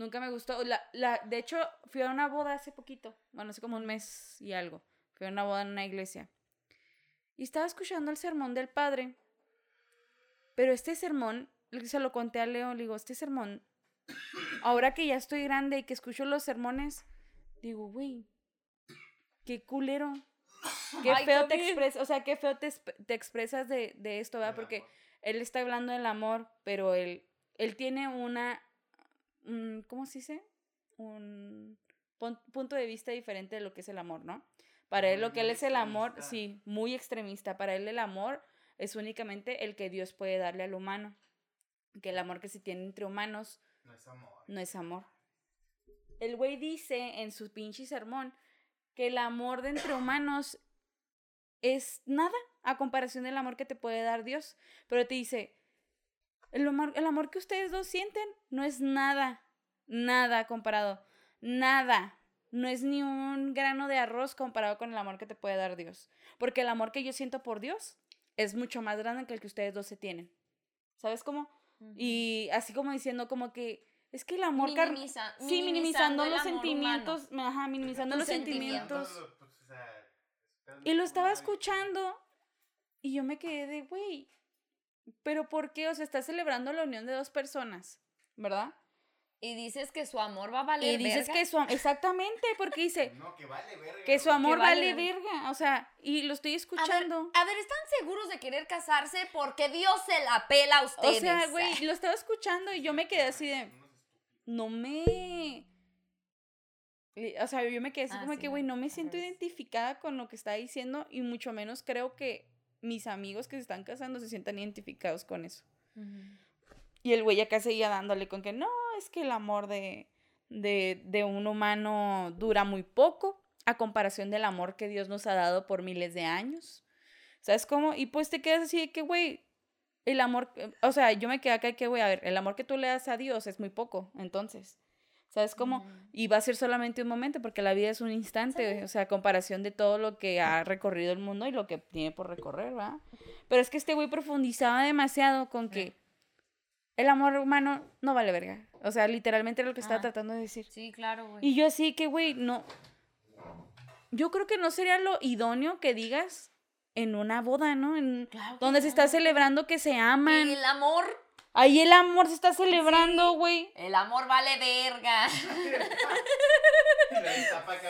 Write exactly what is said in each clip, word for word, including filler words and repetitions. Nunca me gustó. La, la, de hecho, fui a una boda hace poquito. Bueno, hace como un mes y algo. Fui a una boda en una iglesia. Y estaba escuchando el sermón del padre. Pero este sermón, se lo conté a Leo, le digo, este sermón, ahora que ya estoy grande y que escucho los sermones, digo, güey, qué culero. Qué Ay, feo qué te expresas, o sea, qué feo te, te expresas de, de esto, ¿verdad? Porque él está hablando del amor, pero él, él tiene una... ¿Cómo se dice? Un punto de vista diferente de lo que es el amor, ¿no? Para él lo que él es el amor, sí, muy extremista. Para él el amor es únicamente el que Dios puede darle al humano. Que el amor que se tiene entre humanos no es amor. No es amor. El güey dice en su pinche sermón que el amor de entre humanos es nada a comparación del amor que te puede dar Dios. Pero te dice... El amor, el amor que ustedes dos sienten no es nada, nada comparado, nada. No es ni un grano de arroz comparado con el amor que te puede dar Dios. Porque el amor que yo siento por Dios es mucho más grande que el que ustedes dos se tienen. ¿Sabes cómo? Uh-huh. Y así como diciendo como que... Es que el amor... Minimiza, car- minimizando sí, minimizando los sentimientos. Ajá, minimizando los sentimientos. Y lo estaba escuchando y yo me quedé de, güey... ¿Pero por qué? O sea, está celebrando la unión de dos personas, ¿verdad? Y dices que su amor va a valer verga. Y dices verga? que su amor... Exactamente, porque dice... No, que vale verga. Que su amor que vale, vale verga, o sea, y lo estoy escuchando. A ver, a ver, ¿están seguros de querer casarse? Porque Dios se la pela a ustedes. O sea, güey, lo estaba escuchando y yo me quedé así de... No me... O sea, yo me quedé así ah, como sí, que, güey, no me siento identificada con lo que está diciendo y mucho menos creo que... mis amigos que se están casando se sientan identificados con eso. Uh-huh. Y el güey acá seguía dándole con que no, es que el amor de, de, de un humano dura muy poco a comparación del amor que Dios nos ha dado por miles de años. ¿Sabes cómo? Y pues te quedas así de que, güey, el amor... O sea, yo me quedé acá de que, güey, a ver, el amor que tú le das a Dios es muy poco, entonces... ¿Sabes cómo? Uh-huh. Y va a ser solamente un momento, porque la vida es un instante, sí. O sea, comparación de todo lo que ha recorrido el mundo y lo que tiene por recorrer, ¿verdad? Pero es que este güey profundizaba demasiado con que el amor humano no vale verga. O sea, literalmente era lo que estaba ah. tratando de decir. Sí, claro, güey. Y yo así que, güey, no... Yo creo que no sería lo idóneo que digas en una boda, ¿no? En claro, donde claro. se está celebrando que se aman. El amor... Ahí el amor se está celebrando, güey. Sí, el amor vale verga.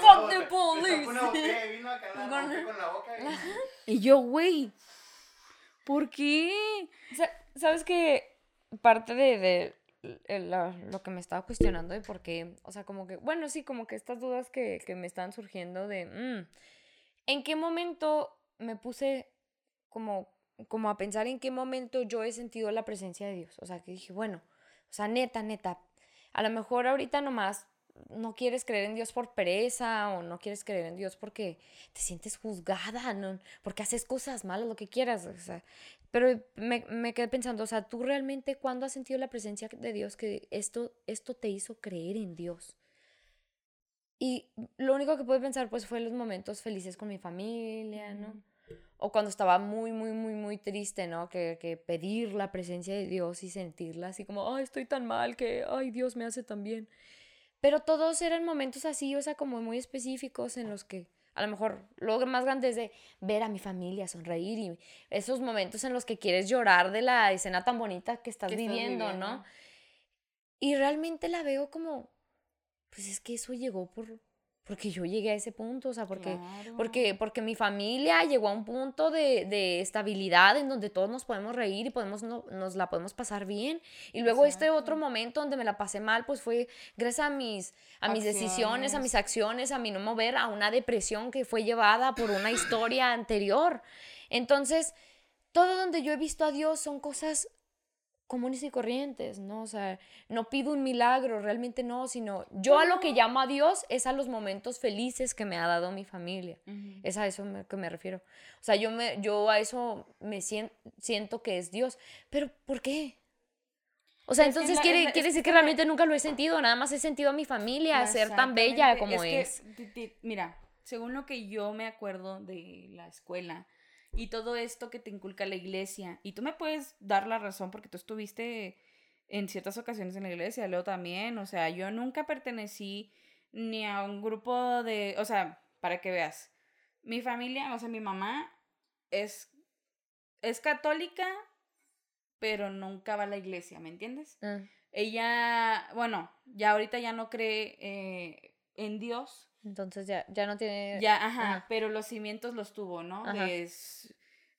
Fuck the police. Y yo, güey, ¿por qué? ¿Sabes qué? Parte de, de, de la, lo que me estaba cuestionando de por qué, o sea, como que, bueno, sí, como que estas dudas que, que me están surgiendo de, mm, ¿en qué momento me puse como... como a pensar en qué momento yo he sentido la presencia de Dios? O sea, que dije, bueno, o sea, neta, neta, a lo mejor ahorita nomás no quieres creer en Dios por pereza o no quieres creer en Dios porque te sientes juzgada, ¿no? Porque haces cosas malas, lo que quieras, o sea, pero me, me quedé pensando, o sea, ¿tú realmente cuándo has sentido la presencia de Dios que esto, esto te hizo creer en Dios? Y lo único que pude pensar, pues, fue los momentos felices con mi familia, ¿no? Mm. O cuando estaba muy, muy, muy, muy triste, ¿no? Que, que pedir la presencia de Dios y sentirla así como, ay, estoy tan mal que, ay, Dios me hace tan bien. Pero todos eran momentos así, o sea, como muy específicos en los que, a lo mejor, lo más grande es de ver a mi familia sonreír y esos momentos en los que quieres llorar de la escena tan bonita que estás, que viviendo, estás viviendo, ¿no? Y realmente la veo como, pues es que eso llegó por... porque yo llegué a ese punto, o sea, porque, claro. porque, porque mi familia llegó a un punto de, de estabilidad en donde todos nos podemos reír y podemos, no, nos la podemos pasar bien. Y luego exacto. este otro momento donde me la pasé mal, pues fue gracias a mis, a mis decisiones, a mis acciones, a mi no mover, a una depresión que fue llevada por una historia anterior. Entonces, todo donde yo he visto a Dios son cosas comunes y corrientes, ¿no? O sea, no pido un milagro, realmente no, sino yo a lo que llamo a Dios es a los momentos felices que me ha dado mi familia. Uh-huh. Es a eso me, que me refiero. O sea, yo, me, yo a eso me sien, siento que es Dios. ¿Pero por qué? O sea, es entonces la, quiere, la, quiere decir que, que realmente nunca lo he sentido, nada más he sentido a mi familia ser tan bella como es. es. Que, t- t- mira, según lo que yo me acuerdo de la escuela, y todo esto que te inculca la iglesia, y tú me puedes dar la razón porque tú estuviste en ciertas ocasiones en la iglesia, luego también, o sea, yo nunca pertenecí ni a un grupo de, o sea, para que veas, mi familia, o sea, mi mamá es, es católica, pero nunca va a la iglesia, ¿me entiendes? Mm. Ella, bueno, ya ahorita ya no cree eh, en Dios. Entonces ya, ya no tiene... Ya, ajá, ajá, pero los cimientos los tuvo, ¿no? Es,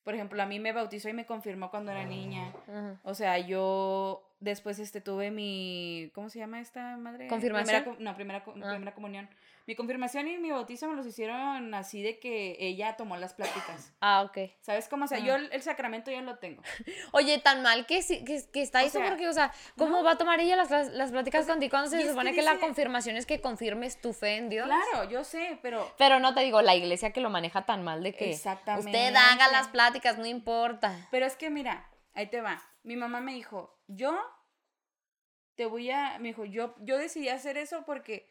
por ejemplo, a mí me bautizó y me confirmó cuando era niña. Ajá. O sea, yo... Después este tuve mi... ¿Cómo se llama esta madre? ¿Confirmación? Primera, no, primera, ah. primera comunión. Mi confirmación y mi bautizo me los hicieron así de que ella tomó las pláticas. Ah, ok. ¿Sabes cómo? O sea, ah. yo el, el sacramento ya lo tengo. Oye, tan mal que, que, que está o eso sea, porque, o sea, ¿cómo no va a tomar ella las, las, las pláticas o sea, contigo cuando se supone que, que dice, la confirmación es que confirmes tu fe en Dios? Claro, yo sé, pero... Pero no te digo, la iglesia que lo maneja tan mal de que... Exactamente. Usted haga las pláticas, no importa. Pero es que mira, ahí te va. Mi mamá me dijo, yo te voy a... Me dijo, yo, yo decidí hacer eso porque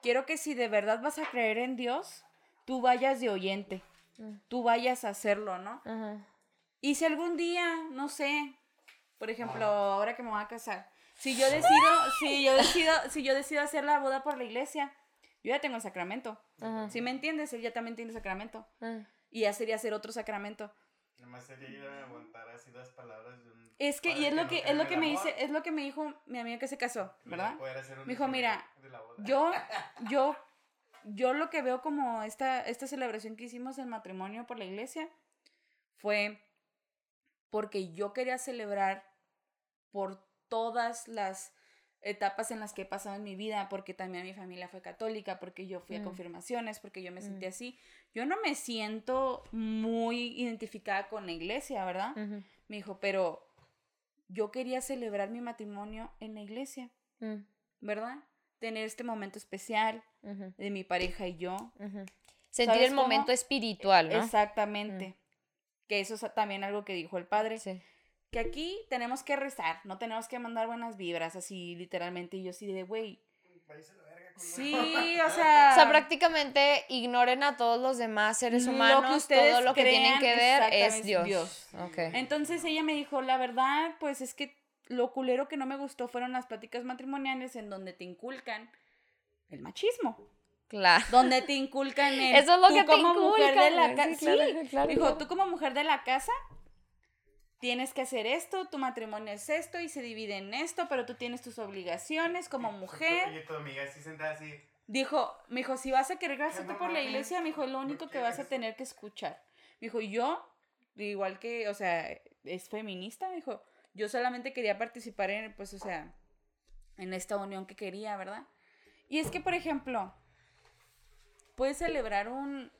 quiero que si de verdad vas a creer en Dios, tú vayas de oyente. Uh. Tú vayas a hacerlo, ¿no? Uh-huh. Y si algún día, no sé, por ejemplo, ahora que me voy a casar, si yo decido, si yo decido, si yo decido hacer la boda por la iglesia, yo ya tengo el sacramento. Uh-huh. ¿Sí me entiendes? Él ya también tiene el sacramento. Uh-huh. Y ya sería hacer otro sacramento. Nomás sería aguantar así las palabras de un... Es que, y es que lo que, no es lo que me dice, es lo que me dijo mi amiga que se casó, ¿verdad? Me dijo, mira, yo, yo, yo lo que veo como esta, esta celebración que hicimos del matrimonio por la iglesia fue porque yo quería celebrar por todas las etapas en las que he pasado en mi vida, porque también mi familia fue católica, porque yo fui mm. a confirmaciones, porque yo me mm. sentí así. Yo no me siento muy identificada con la iglesia, ¿verdad? Uh-huh. Me dijo, pero yo quería celebrar mi matrimonio en la iglesia, uh-huh. ¿verdad? Tener este momento especial uh-huh. de mi pareja y yo. Uh-huh. Sentir el cómo? Momento espiritual, ¿no? Exactamente. Uh-huh. Que eso es también algo que dijo el padre. Sí. Que aquí tenemos que rezar, no tenemos que mandar buenas vibras, así literalmente. Y yo sí de, güey. Sí, o sea... O sea, prácticamente ignoren a todos los demás seres humanos, lo todo lo que crean, tienen que ver es Dios. Dios. Okay. Entonces ella me dijo, la verdad, pues es que lo culero que no me gustó fueron las pláticas matrimoniales en donde te inculcan el machismo. Claro. Donde te inculcan el... Eso es lo que te inculcan. Tú como mujer de la casa... Sí, claro, claro. Dijo, tú como mujer de la casa... Tienes que hacer esto, tu matrimonio es esto y se divide en esto, pero tú tienes tus obligaciones como mujer. Y tu amiga así sentada así. Dijo, me dijo, si vas a querer casarte por la iglesia, me dijo, es lo único que vas a tener que escuchar. Me dijo, yo, igual que, o sea, es feminista, me dijo, yo solamente quería participar en, pues, o sea, en esta unión que quería, ¿verdad? Y es que, por ejemplo, puedes celebrar un,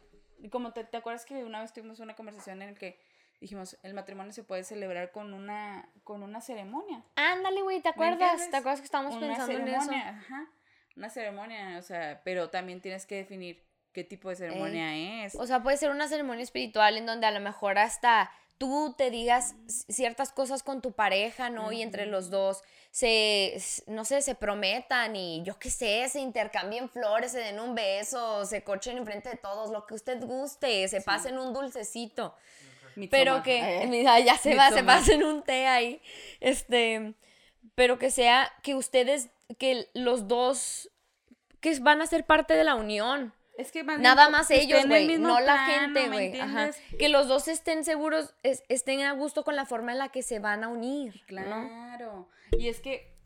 como te, te acuerdas que una vez tuvimos una conversación en la que dijimos, el matrimonio se puede celebrar con una, con una ceremonia. Ándale, güey, ¿te acuerdas? ¿Te acuerdas que estábamos pensando en eso? Una ceremonia, ajá. Una ceremonia, o sea, pero también tienes que definir qué tipo de ceremonia eh, es. O sea, puede ser una ceremonia espiritual en donde a lo mejor hasta tú te digas ciertas cosas con tu pareja, ¿no? Uh-huh. Y entre los dos se, no sé, se prometan y yo qué sé, se intercambien flores, se den un beso, se cochen enfrente de todos, lo que usted guste, se sí. pasen un dulcecito. Pero que eh, ya se va, se pasen un té ahí, este, pero que sea que ustedes, que los dos, que van a ser parte de la unión, es que nada más ellos, güey, no plano, la gente, güey, que los dos estén seguros, es, estén a gusto con la forma en la que se van a unir, claro, ¿no? Y es que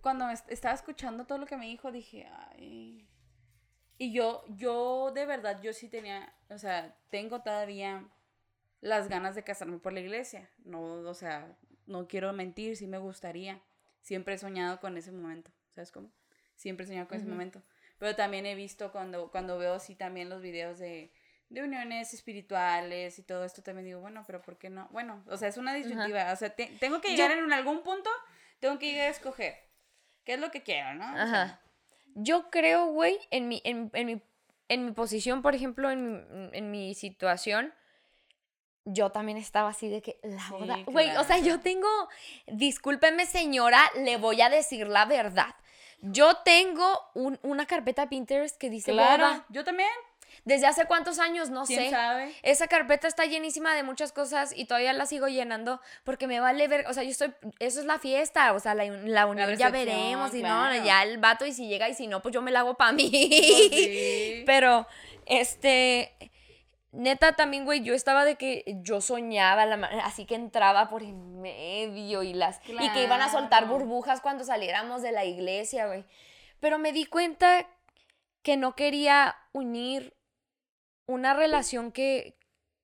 cuando estaba escuchando todo lo que me dijo, dije, ay, y yo, yo de verdad, yo sí tenía, o sea, tengo todavía... las ganas de casarme por la iglesia, no, o sea, no quiero mentir, sí me gustaría, siempre he soñado con ese momento, ¿sabes cómo? Siempre he soñado con uh-huh. ese momento, pero también he visto cuando, cuando veo sí también los videos de, de uniones espirituales y todo esto, también digo, bueno, pero ¿por qué no? Bueno, o sea, es una disyuntiva, uh-huh. o sea, te, tengo que llegar yo... en algún punto, tengo que llegar a escoger, qué es lo que quiero, ¿no? Ajá, o sea, yo creo, güey, en mi, en, en, mi, en mi posición, por ejemplo, en, en mi situación, yo también estaba así de que la boda, güey, sí, claro. O sea, yo tengo, discúlpeme señora, le voy a decir la verdad. Yo tengo un, una carpeta Pinterest que dice claro, boda. Yo también. Desde hace cuántos años, no sé. ¿Quién sabe? Esa carpeta está llenísima de muchas cosas y todavía la sigo llenando porque me vale ver, o sea, yo estoy, eso es la fiesta, o sea, la, la unión la ya veremos, y claro. no, ya el vato y si llega y si no, pues yo me la hago para mí. Sí. Pero, este, neta también, güey, yo estaba de que yo soñaba, la, así que entraba por en medio y las, claro. y que iban a soltar burbujas cuando saliéramos de la iglesia, güey. Pero me di cuenta que no quería unir una relación que,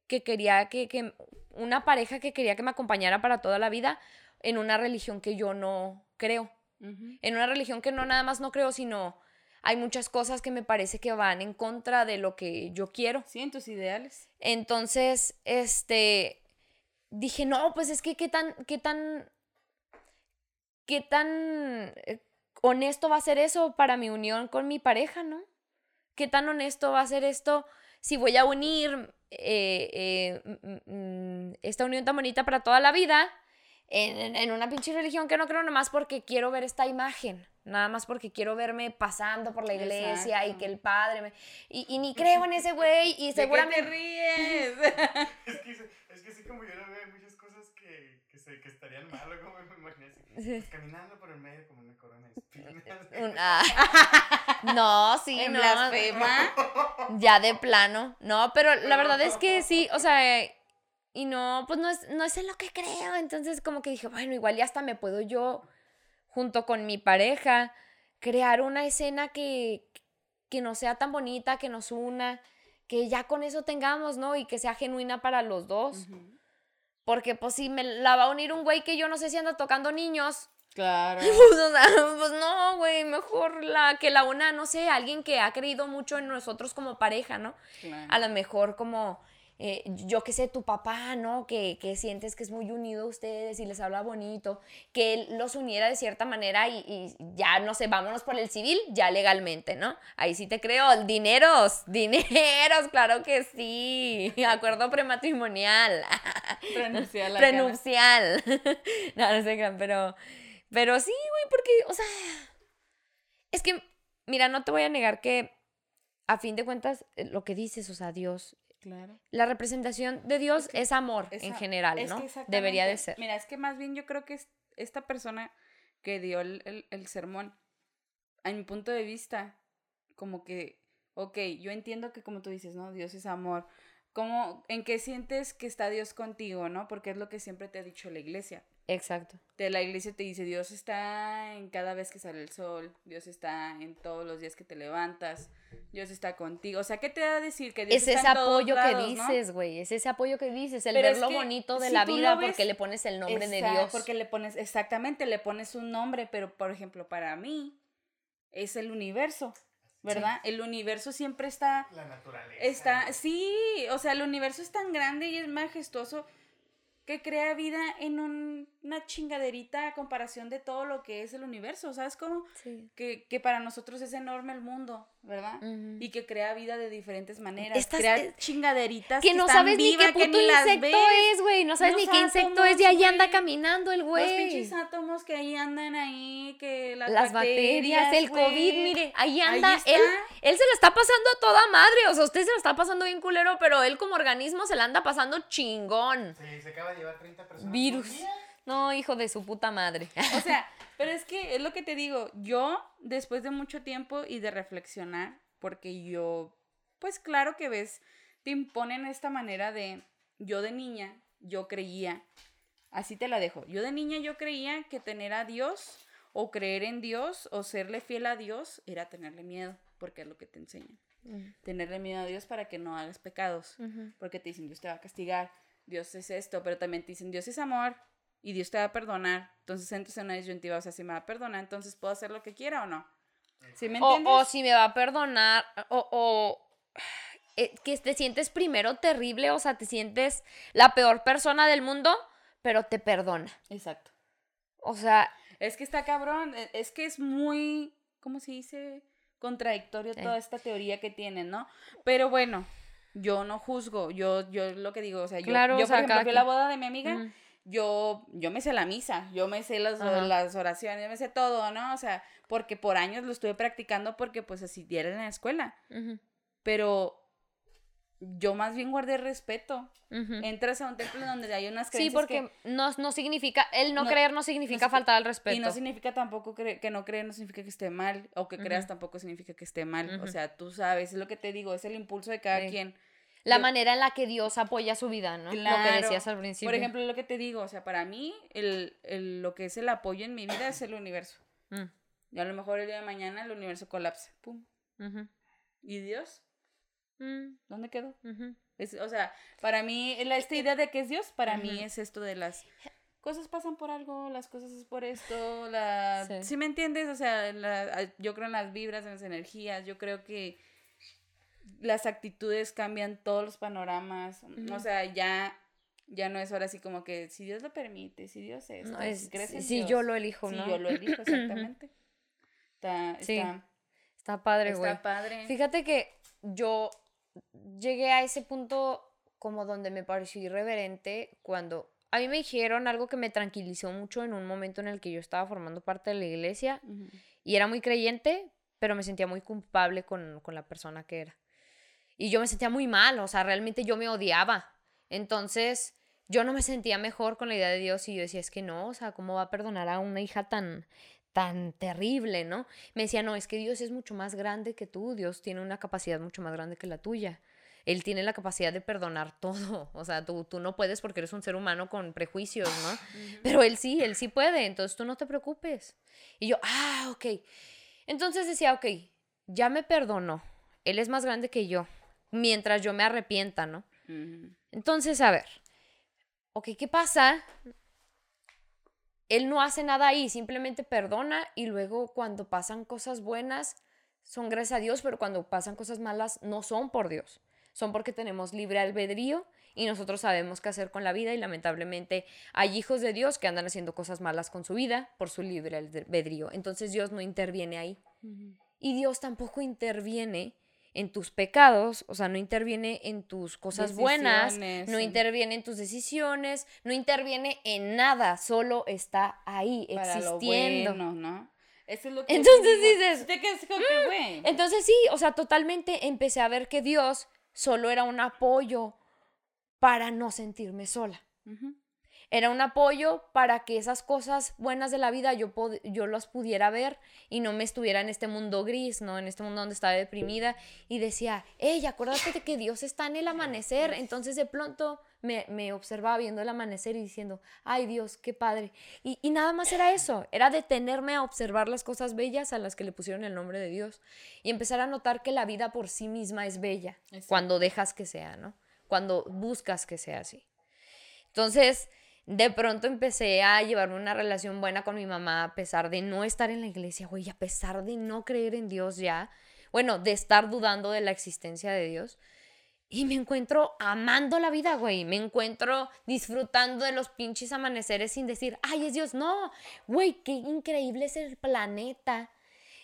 que quería que, que una pareja que quería que me acompañara para toda la vida en una religión que yo no creo, uh-huh. en una religión que no nada más no creo, sino hay muchas cosas que me parece que van en contra de lo que yo quiero. Sí, en tus ideales. Entonces, este, dije, no, pues es que qué tan, qué tan, qué tan honesto va a ser eso para mi unión con mi pareja, ¿no? Qué tan honesto va a ser esto si voy a unir eh, eh, esta unión tan bonita para toda la vida en, en una pinche religión que no creo, nomás porque quiero ver esta imagen, nada más porque quiero verme pasando por la iglesia. Exacto. Y que el padre me, y, y ni creo en ese güey y seguramente... ¿De qué te ríes? es, que, es que así como yo lo veo, hay muchas cosas que, que, se, que estarían mal, como me imaginé así, pues, caminando por el medio como una corona de espinas. No, sí, en no. Blasfema. Ya de plano. No, pero la verdad es que sí, o sea, y no, pues no es, no es en lo que creo. Entonces como que dije, bueno, igual ya hasta me puedo yo, junto con mi pareja, crear una escena que, que no sea tan bonita, que nos una, que ya con eso tengamos, ¿no? Y que sea genuina para los dos. Uh-huh. Porque pues si me la va a unir un güey que yo no sé si anda tocando niños... Claro. Pues, o sea, pues no, güey, mejor la que la una, no sé, alguien que ha creído mucho en nosotros como pareja, ¿no? Claro. A lo mejor como, eh, yo qué sé, tu papá, ¿no? Que, que sientes que es muy unido a ustedes y les habla bonito, que él los uniera de cierta manera y, y ya, no sé, vámonos por el civil, ya legalmente, ¿no? Ahí sí te creo, dineros, dineros, claro que sí, acuerdo prematrimonial. Prenupcial. Prenupcial. No, no sé, pero... Pero sí, güey, porque, o sea, es que, mira, no te voy a negar que, a fin de cuentas, lo que dices, o sea, Dios, claro. La representación de Dios es, que, es amor esa, en general, es ¿no? Debería de ser. Mira, es que más bien yo creo que esta persona que dio el, el, el sermón, a mi punto de vista, como que, ok, yo entiendo que como tú dices, ¿no? Dios es amor. ¿Cómo, en qué sientes que está Dios contigo, no? Porque es lo que siempre te ha dicho la iglesia. Exacto. De la iglesia te dice, Dios está en cada vez que sale el sol, Dios está en todos los días que te levantas, Dios está contigo. O sea, ¿qué te da a decir? Que Dios es está ese en apoyo todos lados, que dices, güey, ¿no? Es ese apoyo que dices, el pero ver lo bonito de si la vida ves, porque le pones el nombre exact, de Dios. Porque le pones, exactamente, le pones un nombre, pero por ejemplo, para mí es el universo, ¿verdad? Sí. El universo siempre está... La naturaleza. Está, sí, o sea, el universo es tan grande y es majestuoso que crea vida en un, una chingaderita a comparación de todo lo que es el universo, ¿sabes cómo? Sí. Que, que para nosotros es enorme el mundo, ¿verdad? Uh-huh. Y que crea vida de diferentes maneras. Estas, crea es, chingaderitas que, que no sabes ni qué puto insecto es, güey. No sabes ni qué insecto es y ahí anda caminando el güey. Los pinches átomos que ahí andan ahí, que las, las bacterias, bacterias, el güey. COVID, mire, ahí anda. Ahí él, él se la está pasando a toda madre. O sea, usted se la está pasando bien culero, pero él como organismo se la anda pasando chingón. Sí, se acaba de llevar treinta personas. Virus. No, hijo de su puta madre. O sea, pero es que es lo que te digo. Yo, después de mucho tiempo y de reflexionar, porque yo, pues claro que ves, te imponen esta manera de, yo de niña, yo creía, así te la dejo. Yo de niña, yo creía que tener a Dios, o creer en Dios, o serle fiel a Dios, era tenerle miedo, porque es lo que te enseñan. Uh-huh. Tenerle miedo a Dios para que no hagas pecados, uh-huh. porque te dicen, Dios te va a castigar, Dios es esto, pero también te dicen, Dios es amor, y Dios te va a perdonar, entonces entras en una disyuntiva, o sea, si me va a perdonar, entonces ¿puedo hacer lo que quiera o no? ¿Sí me entiendes? O, o si me va a perdonar, o, o eh, que te sientes primero terrible, o sea, te sientes la peor persona del mundo, pero te perdona. Exacto. O sea... Es que está cabrón, es que es muy, ¿cómo se dice? Contradictorio eh. toda esta teoría que tienen, ¿no? Pero bueno, yo no juzgo, yo, yo lo que digo, o sea, yo, claro, yo o sea, por ejemplo, fui a la boda de mi amiga... Mm. Yo, yo me sé la misa, yo me sé las, las oraciones, yo me sé todo, ¿no? O sea, porque por años lo estuve practicando porque pues así dieron en la escuela. Uh-huh. Pero yo más bien guardé respeto. Uh-huh. Entras a un templo donde hay unas creencias. Sí, porque que no, no significa, el no, no creer no significa no, faltar al respeto. Y no significa tampoco cre- que no creer, no significa que esté mal, o que uh-huh. creas tampoco significa que esté mal. Uh-huh. O sea, tú sabes, es lo que te digo, es el impulso de cada sí. quien. La yo, manera en la que Dios apoya su vida, ¿no? Claro, lo que decías al principio. Por ejemplo, lo que te digo, o sea, para mí, el, el, lo que es el apoyo en mi vida es el universo. Uh-huh. Y a lo mejor el día de mañana el universo colapsa. Pum. Uh-huh. ¿Y Dios? ¿Dónde quedó? Uh-huh. Es, o sea, para mí, esta idea de que es Dios, para uh-huh. mí es esto de las cosas pasan por algo, las cosas es por esto, la, sí. ¿sí me entiendes? O sea, la, yo creo en las vibras, en las energías, yo creo que las actitudes cambian todos los panoramas, uh-huh. o sea, ya, ya no es ahora así como que si Dios lo permite, si Dios es, no, es si crees en si Dios, yo lo elijo, si ¿no? Si yo lo elijo, exactamente. Está, está, sí. está padre, güey. Está padre. Fíjate que yo llegué a ese punto como donde me pareció irreverente cuando a mí me dijeron algo que me tranquilizó mucho en un momento en el que yo estaba formando parte de la iglesia uh-huh. y era muy creyente, pero me sentía muy culpable con, con la persona que era. Y yo me sentía muy mal, o sea, realmente yo me odiaba. Entonces, yo no me sentía mejor con la idea de Dios y yo decía, es que no, o sea, ¿cómo va a perdonar a una hija tan... tan terrible, ¿no? Me decía, no, es que Dios es mucho más grande que tú, Dios tiene una capacidad mucho más grande que la tuya, Él tiene la capacidad de perdonar todo, o sea, tú, tú no puedes porque eres un ser humano con prejuicios, ¿no? Uh-huh. Pero Él sí, Él sí puede, entonces tú no te preocupes. Y yo, ah, ok. Entonces decía, ok, ya me perdonó, Él es más grande que yo, mientras yo me arrepienta, ¿no? Uh-huh. Entonces, a ver, ok, ¿qué pasa? Él no hace nada ahí, simplemente perdona y luego cuando pasan cosas buenas son gracias a Dios, pero cuando pasan cosas malas no son por Dios, son porque tenemos libre albedrío y nosotros sabemos qué hacer con la vida y lamentablemente hay hijos de Dios que andan haciendo cosas malas con su vida por su libre albedrío, entonces Dios no interviene ahí uh-huh. y Dios tampoco interviene en tus pecados, o sea, no interviene en tus cosas buenas, no sí. interviene en tus decisiones, no interviene en nada, solo está ahí, para existiendo. Para lo bueno, ¿no? Eso es lo que... Entonces es, dices... ¿De qué es lo que bueno? Entonces sí, o sea, totalmente empecé a ver que Dios solo era un apoyo para no sentirme sola. Uh-huh. Era un apoyo para que esas cosas buenas de la vida yo, pod- yo las pudiera ver y no me estuviera en este mundo gris, ¿no? En este mundo donde estaba deprimida y decía, hey, acuérdate de que Dios está en el amanecer. Entonces de pronto me, me observaba viendo el amanecer y diciendo, ay Dios, qué padre. Y, y nada más era eso, era detenerme a observar las cosas bellas a las que le pusieron el nombre de Dios y empezar a notar que la vida por sí misma es bella Exacto. cuando dejas que sea, ¿no? Cuando buscas que sea así. Entonces... De pronto empecé a llevarme una relación buena con mi mamá a pesar de no estar en la iglesia, güey, a pesar de no creer en Dios ya, bueno, de estar dudando de la existencia de Dios. Y me encuentro amando la vida, güey, me encuentro disfrutando de los pinches amaneceres sin decir, ay, es Dios, no, güey, qué increíble es el planeta.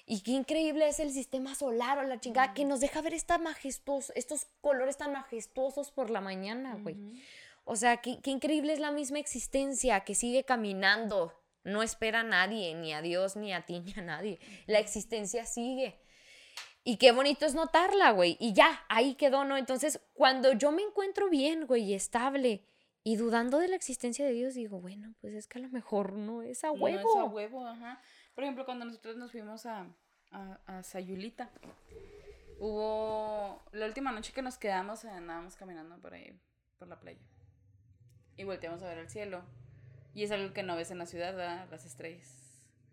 Y qué increíble es el sistema solar o la chingada, uh-huh. que nos deja ver esta majestuos, estos colores tan majestuosos por la mañana, güey. Uh-huh. O sea, qué, qué increíble es la misma existencia que sigue caminando. No espera a nadie, ni a Dios, ni a ti, ni a nadie. La existencia sigue. Y qué bonito es notarla, güey. Y ya, ahí quedó, ¿no? Entonces, cuando yo me encuentro bien, güey, estable, y dudando de la existencia de Dios, digo, bueno, pues es que a lo mejor no es a huevo. No es a huevo, ajá. Por ejemplo, cuando nosotros nos fuimos a, a, a Sayulita, hubo... La última noche que nos quedamos, andábamos caminando por ahí, por la playa. Y volteamos a ver al cielo. Y es algo que no ves en la ciudad, ¿verdad? Las estrellas.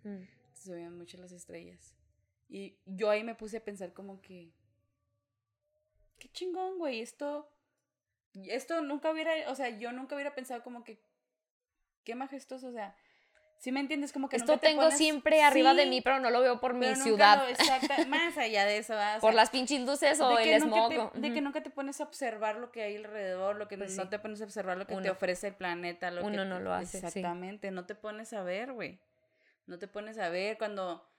Mm. Se veían mucho las estrellas. Y yo ahí me puse a pensar como que... ¡Qué chingón, güey! Esto... Esto nunca hubiera... O sea, yo nunca hubiera pensado como que... ¡Qué majestuoso! O sea... ¿Sí me entiendes? Como que esto nunca te tengo pones... siempre arriba sí, de mí, pero no lo veo por mi nunca ciudad. Lo exacta... Más allá de eso, o sea, por las pinches luces o el smog. Te, uh-huh. De que nunca te pones a observar lo que hay alrededor, lo que pues no sí. te pones a observar lo que Uno. te ofrece el planeta. Lo Uno que no te... lo hace. Exactamente, sí. No te pones a ver, güey. No te pones a ver. Cuando,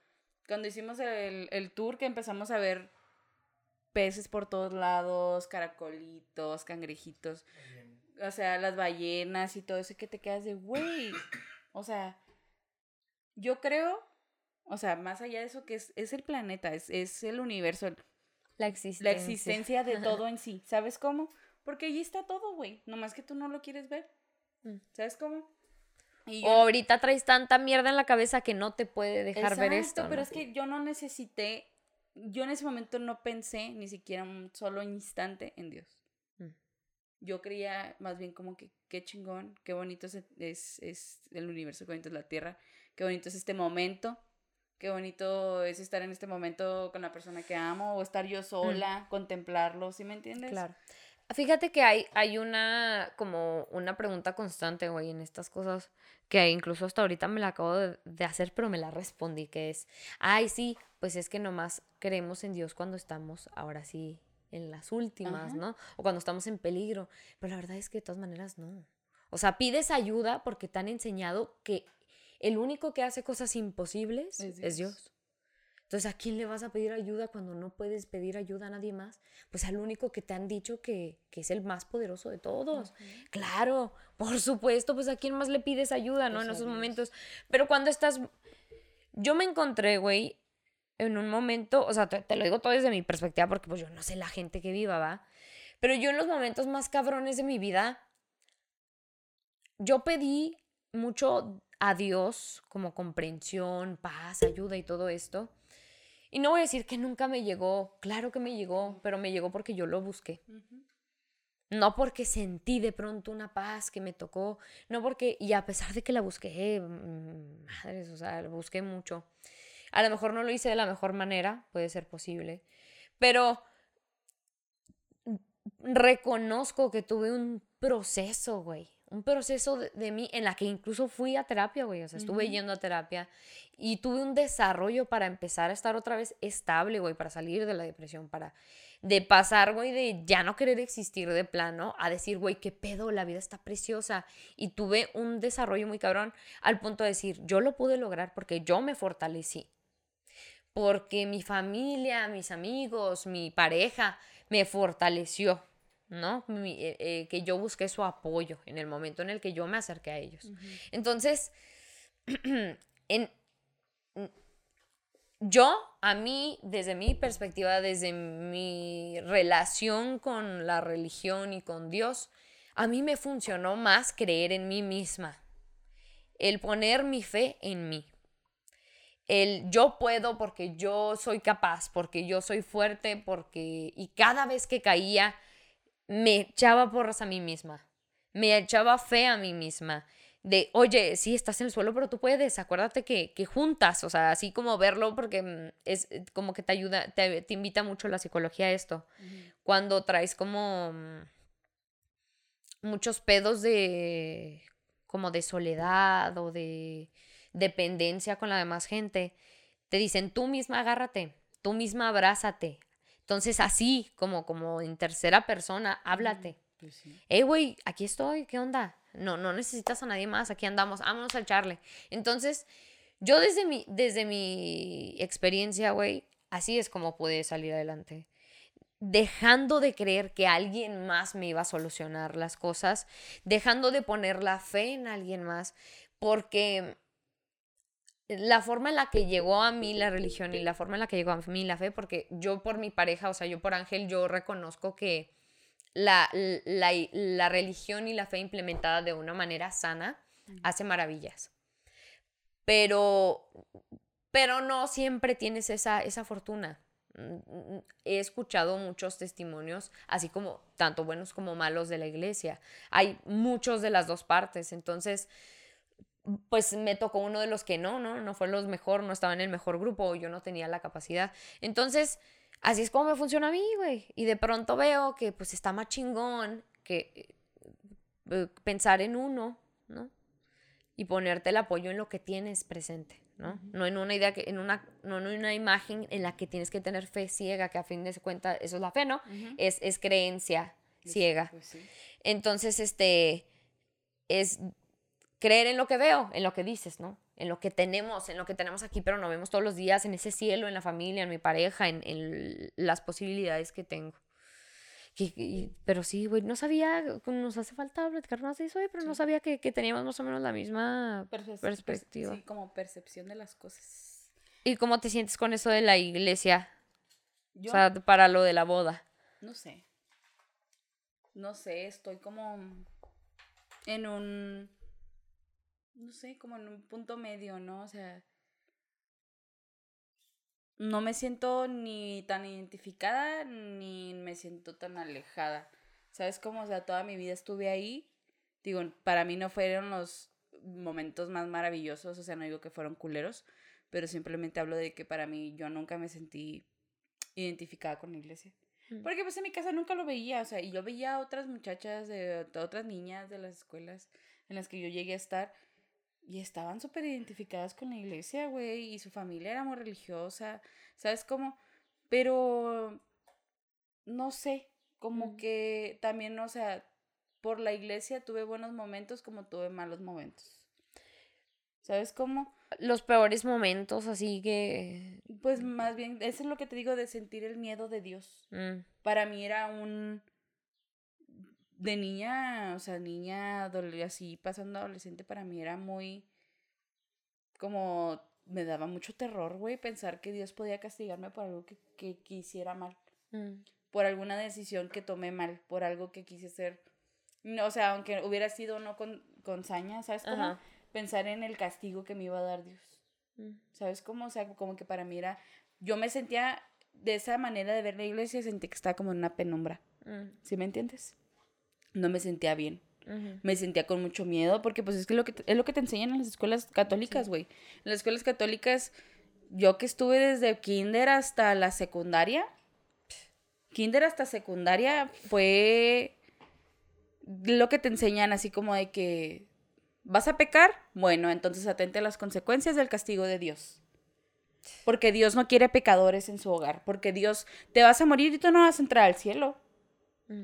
cuando hicimos el, el tour que empezamos a ver peces por todos lados, caracolitos, cangrejitos, o sea, las ballenas y todo eso, y que te quedas de, güey... O sea, yo creo, o sea, más allá de eso, que es, es el planeta, es, es el universo. La existencia. La existencia de todo en sí. ¿Sabes cómo? Porque allí está todo, güey. Nomás que tú no lo quieres ver. ¿Sabes cómo? Y yo... O ahorita traes tanta mierda en la cabeza que no te puede dejar Exacto, ver esto. Exacto, pero ¿no? Es que yo no necesité... Yo en ese momento no pensé ni siquiera un solo instante en Dios. Mm. Yo creía más bien como que qué chingón, qué bonito es, es, es el universo, qué bonito es la tierra, qué bonito es este momento, qué bonito es estar en este momento con la persona que amo o estar yo sola, mm. contemplarlo, ¿sí me entiendes? Claro. Fíjate que hay, hay una como una pregunta constante, güey, en estas cosas que incluso hasta ahorita me la acabo de, de hacer, pero me la respondí, que es, ay, sí, pues es que nomás creemos en Dios cuando estamos ahora sí en las últimas, ajá, ¿no? O cuando estamos en peligro, pero la verdad es que de todas maneras no. O sea, pides ayuda porque te han enseñado que el único que hace cosas imposibles es Dios. Es Dios. Entonces, ¿a quién le vas a pedir ayuda cuando no puedes pedir ayuda a nadie más? Pues al único que te han dicho que, que es el más poderoso de todos. Uh-huh. Claro, por supuesto, pues ¿a quién más le pides ayuda, no? Pues en esos momentos. Pero cuando estás... Yo me encontré, güey, en un momento... O sea, te, te lo digo todo desde mi perspectiva porque pues yo no sé la gente que viva, ¿va? Pero yo en los momentos más cabrones de mi vida, yo pedí mucho a Dios como comprensión, paz, ayuda y todo esto. Y no voy a decir que nunca me llegó, claro que me llegó, pero me llegó porque yo lo busqué. Uh-huh. No porque sentí de pronto una paz que me tocó, no porque, y a pesar de que la busqué, madres, o sea, la busqué mucho. A lo mejor no lo hice de la mejor manera, puede ser posible, pero reconozco que tuve un proceso, güey. Un proceso de, de mí en la que incluso fui a terapia, güey. O sea, estuve uh-huh. yendo a terapia y tuve un desarrollo para empezar a estar otra vez estable, güey, para salir de la depresión, para de pasar, güey, de ya no querer existir de plano a decir, güey, qué pedo, la vida está preciosa. Y tuve un desarrollo muy cabrón al punto de decir, yo lo pude lograr porque yo me fortalecí. Porque mi familia, mis amigos, mi pareja me fortaleció. ¿No? Mi, eh, eh, que yo busqué su apoyo en el momento en el que yo me acerqué a ellos. Uh-huh. Entonces, en, yo, a mí, desde mi perspectiva, desde mi relación con la religión y con Dios, a mí me funcionó más creer en mí misma, el poner mi fe en mí. El yo puedo porque yo soy capaz, porque yo soy fuerte, porque... Y cada vez que caía... me echaba porras a mí misma, me echaba fe a mí misma, de, oye, sí, estás en el suelo, pero tú puedes, acuérdate que, que juntas, o sea, así como verlo, porque es como que te ayuda, te, te invita mucho la psicología a esto, uh-huh. cuando traes como muchos pedos de, como de soledad o de dependencia con la demás gente, te dicen, tú misma agárrate, tú misma abrázate. Entonces, así, como, como en tercera persona, háblate. Pues sí. Ey, güey, aquí estoy, ¿qué onda? No, no necesitas a nadie más, aquí andamos, vámonos al charle. Entonces, yo desde mi, desde mi experiencia, güey, así es como pude salir adelante. Dejando de creer que alguien más me iba a solucionar las cosas, dejando de poner la fe en alguien más, porque... la forma en la que llegó a mí la religión y la forma en la que llegó a mí la fe, porque yo por mi pareja, o sea, yo por Ángel, yo reconozco que la, la, la religión y la fe implementada de una manera sana hace maravillas. Pero, pero no siempre tienes esa, esa fortuna. He escuchado muchos testimonios, así como tanto buenos como malos de la iglesia. Hay muchos de las dos partes, entonces... pues me tocó uno de los que no, no, no fue los mejor, no estaba en el mejor grupo, yo no tenía la capacidad. Entonces, así es como me funciona a mí, güey. Y de pronto veo que pues está más chingón que eh, pensar en uno, ¿no? Y ponerte el apoyo en lo que tienes presente, ¿no? Uh-huh. No en una idea que en una no en una imagen en la que tienes que tener fe ciega, que a fin de cuentas eso es la fe, ¿no? Uh-huh. Es es creencia sí, ciega. Pues sí. Entonces, este es creer en lo que veo, en lo que dices, ¿no? En lo que tenemos, en lo que tenemos aquí, pero no vemos todos los días, en ese cielo, en la familia, en mi pareja, en, en las posibilidades que tengo. Que, que, pero sí, güey, no sabía, nos hace falta platicar más de eso, pero sí. No sabía que, que teníamos más o menos la misma Perce- perspectiva. Sí, como percepción de las cosas. ¿Y cómo te sientes con eso de la iglesia? Yo, o sea, para lo de la boda. No sé. No sé, estoy como en un... No sé, como en un punto medio, ¿no? O sea... No me siento ni tan identificada, ni me siento tan alejada. ¿Sabes cómo? O sea, toda mi vida estuve ahí. Digo, para mí no fueron los momentos más maravillosos, o sea, no digo que fueron culeros, pero simplemente hablo de que para mí yo nunca me sentí identificada con la iglesia. Mm. Porque pues en mi casa nunca lo veía, o sea, y yo veía a otras muchachas, de, a otras niñas de las escuelas en las que yo llegué a estar, y estaban súper identificadas con la iglesia, güey, y su familia era muy religiosa, ¿sabes cómo? Pero, no sé, como mm. que también, o sea, por la iglesia tuve buenos momentos como tuve malos momentos, ¿sabes cómo? Los peores momentos, así que... Pues más bien, eso es lo que te digo de sentir el miedo de Dios. Mm. Para mí era un... De niña, o sea, niña, así pasando adolescente, para mí era muy, como, me daba mucho terror, güey, pensar que Dios podía castigarme por algo que, que quisiera mal, mm. por alguna decisión que tomé mal, por algo que quise hacer, o sea, aunque hubiera sido no con, con saña, ¿sabes cómo? Ajá. Pensar en el castigo que me iba a dar Dios, mm. ¿sabes cómo? O sea, como que para mí era, yo me sentía, de esa manera de ver la iglesia, sentía que estaba como en una penumbra, mm. ¿sí me entiendes? No me sentía bien. Uh-huh. Me sentía con mucho miedo porque pues es que, lo que te, es lo que te enseñan en las escuelas católicas, güey. Sí. En las escuelas católicas, yo que estuve desde kinder hasta la secundaria, kinder hasta secundaria fue lo que te enseñan así como de que vas a pecar, bueno, entonces atente a las consecuencias del castigo de Dios. Porque Dios no quiere pecadores en su hogar, porque Dios te vas a morir y tú no vas a entrar al cielo.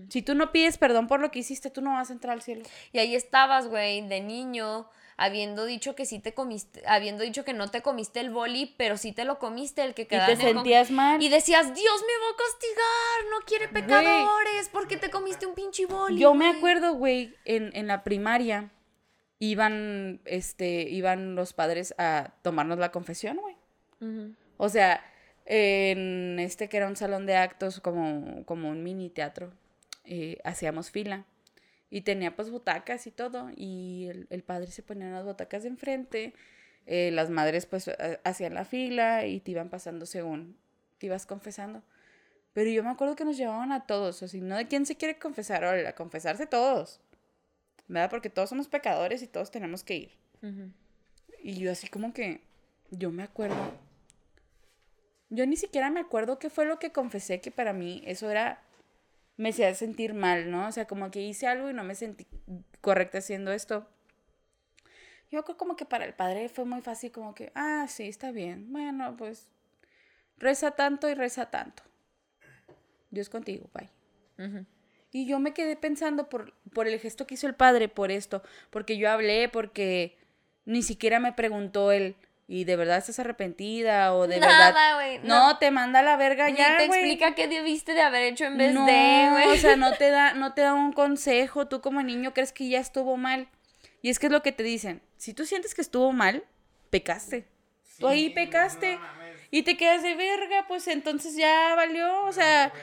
Si tú no pides perdón por lo que hiciste, tú no vas a entrar al cielo. Y ahí estabas, güey, de niño, habiendo dicho que sí te comiste, habiendo dicho que no te comiste el boli, pero sí te lo comiste, el que quedaba. Y te sentías con... mal. Y decías, Dios me va a castigar, no quiere pecadores, porque te comiste un pinche boli. Yo me acuerdo, güey, en, en la primaria iban, este, iban los padres a tomarnos la confesión, güey. Uh-huh. O sea, en este que era un salón de actos, como, como un mini teatro. Eh, hacíamos fila y tenía pues butacas y todo y el, el padre se ponía en las butacas de enfrente, eh, las madres pues hacían la fila y te iban pasando según te ibas confesando, pero yo me acuerdo que nos llevaban a todos, o sea, no de quién se quiere confesar, o a confesarse todos, ¿verdad? Porque todos somos pecadores y todos tenemos que ir. Uh-huh. Y yo así como que yo me acuerdo yo ni siquiera me acuerdo qué fue lo que confesé, que para mí eso era, me hacía sentir mal, ¿no? O sea, como que hice algo y no me sentí correcta haciendo esto. Yo creo como que para el padre fue muy fácil, como que, ah, sí, está bien. Bueno, pues, reza tanto y reza tanto. Dios contigo, bye. Uh-huh. Y yo me quedé pensando por, por el gesto que hizo el padre, por esto. Porque yo hablé, porque ni siquiera me preguntó él, ¿y de verdad estás arrepentida? O de Nada, verdad... Wey, no, no, te manda a la verga ni ya, güey. Te explica qué debiste de haber hecho en vez no, de, güey. O sea, no te da, no te da un consejo. Tú como niño crees que ya estuvo mal. Y es que es lo que te dicen. Si tú sientes que estuvo mal, pecaste. Sí, tú ahí pecaste. No, no, y te quedas de verga, pues entonces ya valió. O sea,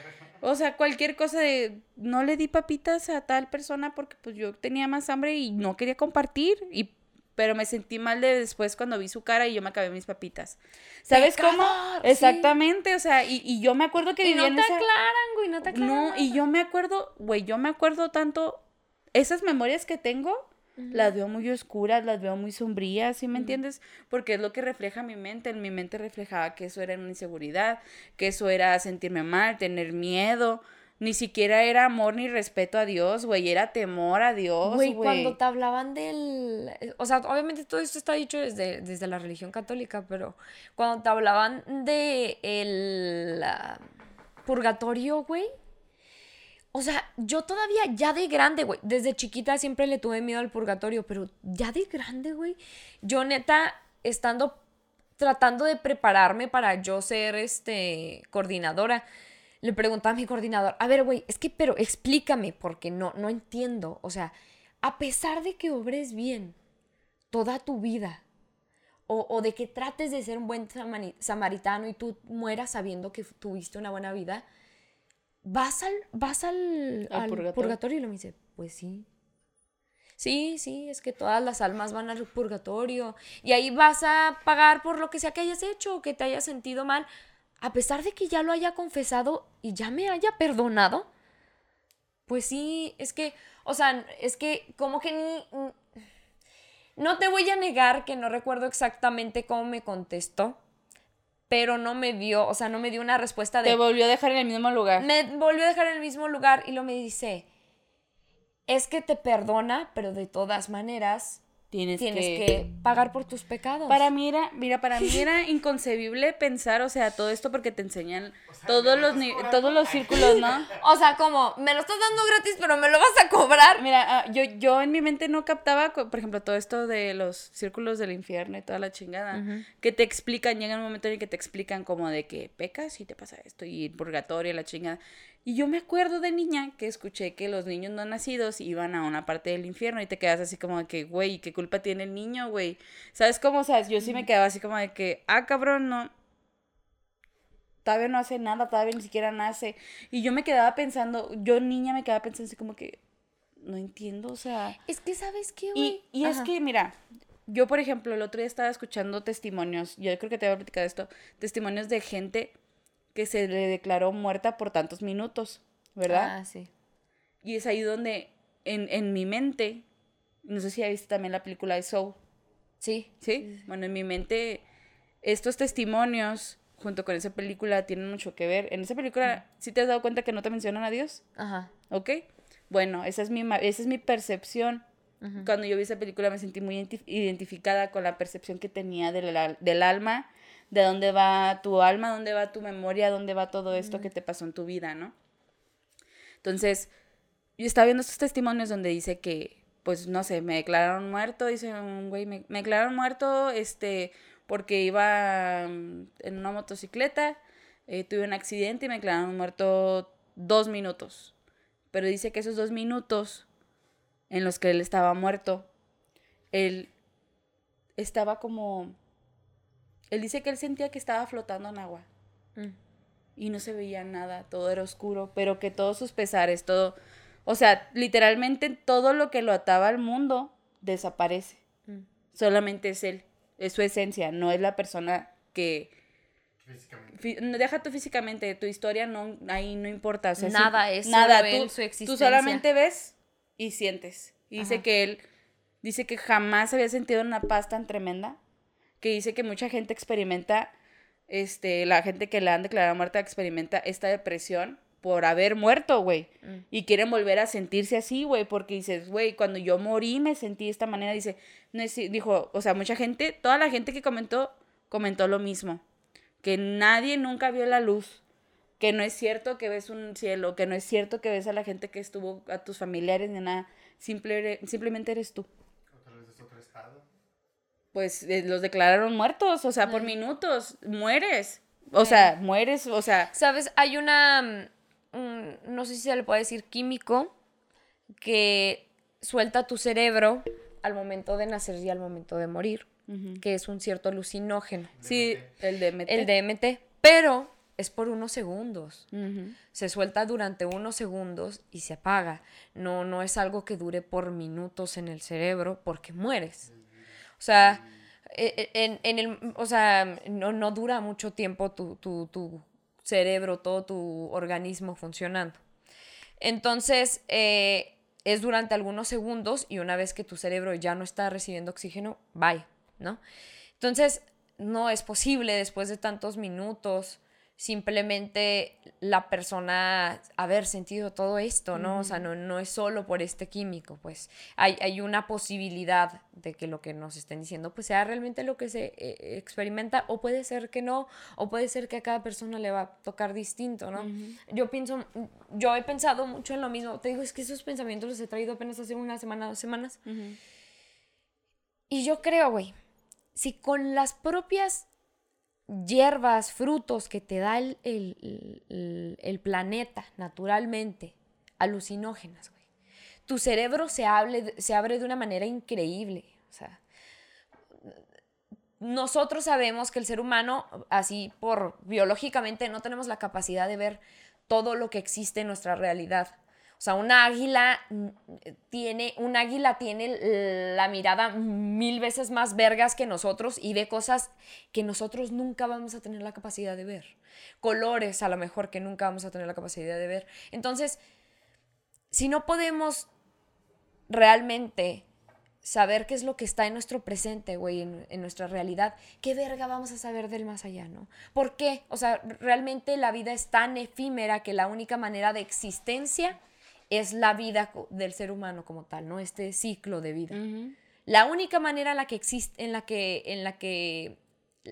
o sea, cualquier cosa de... No le di papitas a tal persona porque pues yo tenía más hambre y no quería compartir. Y... Pero me sentí mal de después cuando vi su cara y yo me acabé mis papitas. ¿Sabes Pecador, cómo? Sí. Exactamente, o sea, y, y yo me acuerdo que... Y no te esa... aclaran, güey, no te aclaran. No, y yo me acuerdo, güey, yo me acuerdo tanto... Esas memorias que tengo, uh-huh. las veo muy oscuras, las veo muy sombrías, ¿sí me uh-huh. entiendes? Porque es lo que refleja mi mente. En mi mente reflejaba que eso era una inseguridad, que eso era sentirme mal, tener miedo... Ni siquiera era amor ni respeto a Dios, güey. Era temor a Dios, güey. Cuando te hablaban del... O sea, obviamente todo esto está dicho desde, desde la religión católica, pero cuando te hablaban de el uh, purgatorio, güey. O sea, yo todavía ya de grande, güey. Desde chiquita siempre le tuve miedo al purgatorio, pero ya de grande, güey. Yo neta, estando... Tratando de prepararme para yo ser este coordinadora... Le preguntaba a mi coordinador, a ver, güey, es que, pero explícame, porque no, no entiendo. O sea, a pesar de que obres bien toda tu vida, O, o de que trates de ser un buen samaritano y tú mueras sabiendo que tuviste una buena vida, vas al, vas al, al, al purgatorio. purgatorio. Y lo me dice, pues sí. Sí, sí, es que todas las almas van al purgatorio. Y ahí vas a pagar por lo que sea que hayas hecho o que te hayas sentido mal. A pesar de que ya lo haya confesado y ya me haya perdonado, pues sí, es que, o sea, es que como que ni... No te voy a negar que no recuerdo exactamente cómo me contestó, pero no me dio, o sea, no me dio una respuesta de... Te volvió a dejar en el mismo lugar. Me volvió a dejar en el mismo lugar y luego me dice, es que te perdona, pero de todas maneras tienes, tienes que... que pagar por tus pecados. Para mí era, mira, para mí era inconcebible pensar, o sea, todo esto porque te enseñan, o sea, todos los ni- todos los círculos, ¿no? O sea, como, me lo estás dando gratis, pero me lo vas a cobrar. Mira, yo, yo en mi mente no captaba, por ejemplo, todo esto de los círculos del infierno y toda la chingada, uh-huh. que te explican, llega un momento en el que te explican como de que pecas y te pasa esto, y purgatorio y la chingada. Y yo me acuerdo de niña que escuché que los niños no nacidos iban a una parte del infierno y te quedas así como de que, güey, ¿qué culpa tiene el niño, güey? ¿Sabes cómo? O sea, yo sí me quedaba así como de que, ah, cabrón, no. Todavía no hace nada, todavía ni siquiera nace. Y yo me quedaba pensando, yo niña me quedaba pensando así como que, no entiendo, o sea... Es que, ¿sabes qué, güey? Y, y es que, mira, yo, por ejemplo, el otro día estaba escuchando testimonios, yo creo que te había platicado esto, testimonios de gente... que se le declaró muerta por tantos minutos, ¿verdad? Ah, sí. Y es ahí donde, en, en mi mente, no sé si ya viste también la película de Soul. Sí. ¿Sí? Sí. Bueno, en mi mente, estos testimonios, junto con esa película, tienen mucho que ver. En esa película, mm. ¿sí te has dado cuenta que no te mencionan a Dios? Ajá. ¿Ok? Bueno, esa es mi, esa es mi percepción. Uh-huh. Cuando yo vi esa película me sentí muy identif- identificada con la percepción que tenía de la, del alma, de dónde va tu alma, dónde va tu memoria, dónde va todo esto mm. que te pasó en tu vida, ¿no? Entonces, yo estaba viendo estos testimonios donde dice que, pues, no sé, me declararon muerto, dice un güey, me, me declararon muerto, este, porque iba en una motocicleta, eh, tuve un accidente y me declararon muerto dos minutos. Pero dice que esos dos minutos en los que él estaba muerto, él estaba como... Él dice que él sentía que estaba flotando en agua. Mm. Y no se veía nada, todo era oscuro, pero que todos sus pesares, todo... O sea, literalmente todo lo que lo ataba al mundo desaparece. Mm. Solamente es él, es su esencia, no es la persona que... Físicamente. Fí- deja tú físicamente, tu historia no, ahí no importa. O sea, nada, si, es nada, solo tú, él, su existencia. Tú solamente ves y sientes. Y dice que él... Dice que jamás había sentido una paz tan tremenda. Que dice que mucha gente experimenta, este, la gente que la han declarado muerta experimenta esta depresión por haber muerto, güey. Mm. Y quieren volver a sentirse así, güey, porque dices, güey, cuando yo morí me sentí de esta manera. Dice, no es, dijo, o sea, mucha gente, toda la gente que comentó, comentó lo mismo. Que nadie nunca vio la luz. Que no es cierto que ves un cielo, que no es cierto que ves a la gente que estuvo, a tus familiares ni nada. Simple, simplemente eres tú. ¿O tal vez es otro estado? Pues eh, los declararon muertos, o sea, por minutos, mueres, o sea, mueres, o sea... ¿Sabes? Hay una, un, no sé si se le puede decir químico, que suelta tu cerebro al momento de nacer y al momento de morir, uh-huh. que es un cierto alucinógeno. D M T. Sí, el D M T. El D M T, pero es por unos segundos, uh-huh. se suelta durante unos segundos y se apaga. No, no es algo que dure por minutos en el cerebro porque mueres. O sea, en, en el, o sea no, no dura mucho tiempo tu, tu, tu cerebro, todo tu organismo funcionando. Entonces, eh, es durante algunos segundos y una vez que tu cerebro ya no está recibiendo oxígeno, bye, ¿no? Entonces, no es posible después de tantos minutos simplemente la persona haber sentido todo esto, ¿no? Mm. O sea, no, no es solo por este químico, pues. Hay, hay una posibilidad de que lo que nos estén diciendo pues sea realmente lo que se eh, experimenta, o puede ser que no, o puede ser que a cada persona le va a tocar distinto, ¿no? Mm-hmm. Yo pienso, yo he pensado mucho en lo mismo. Te digo, es que esos pensamientos los he traído apenas hace una semana, dos semanas. Mm-hmm. Y yo creo, güey, si con las propias... hierbas, frutos que te da el, el, el, el planeta naturalmente, alucinógenas, güey. Tu cerebro se, hable, se abre de una manera increíble, o sea, nosotros sabemos que el ser humano, así por biológicamente, no tenemos la capacidad de ver todo lo que existe en nuestra realidad. O sea, una águila tiene, un águila tiene la mirada mil veces más vergas que nosotros y ve cosas que nosotros nunca vamos a tener la capacidad de ver. Colores, a lo mejor, que nunca vamos a tener la capacidad de ver. Entonces, si no podemos realmente saber qué es lo que está en nuestro presente, güey, en, en nuestra realidad, ¿qué verga vamos a saber del más allá, no? ¿Por qué? O sea, realmente la vida es tan efímera que la única manera de existencia es la vida del ser humano como tal, ¿no? Este ciclo de vida. Uh-huh. La única manera en la que existe, en la que, en la que,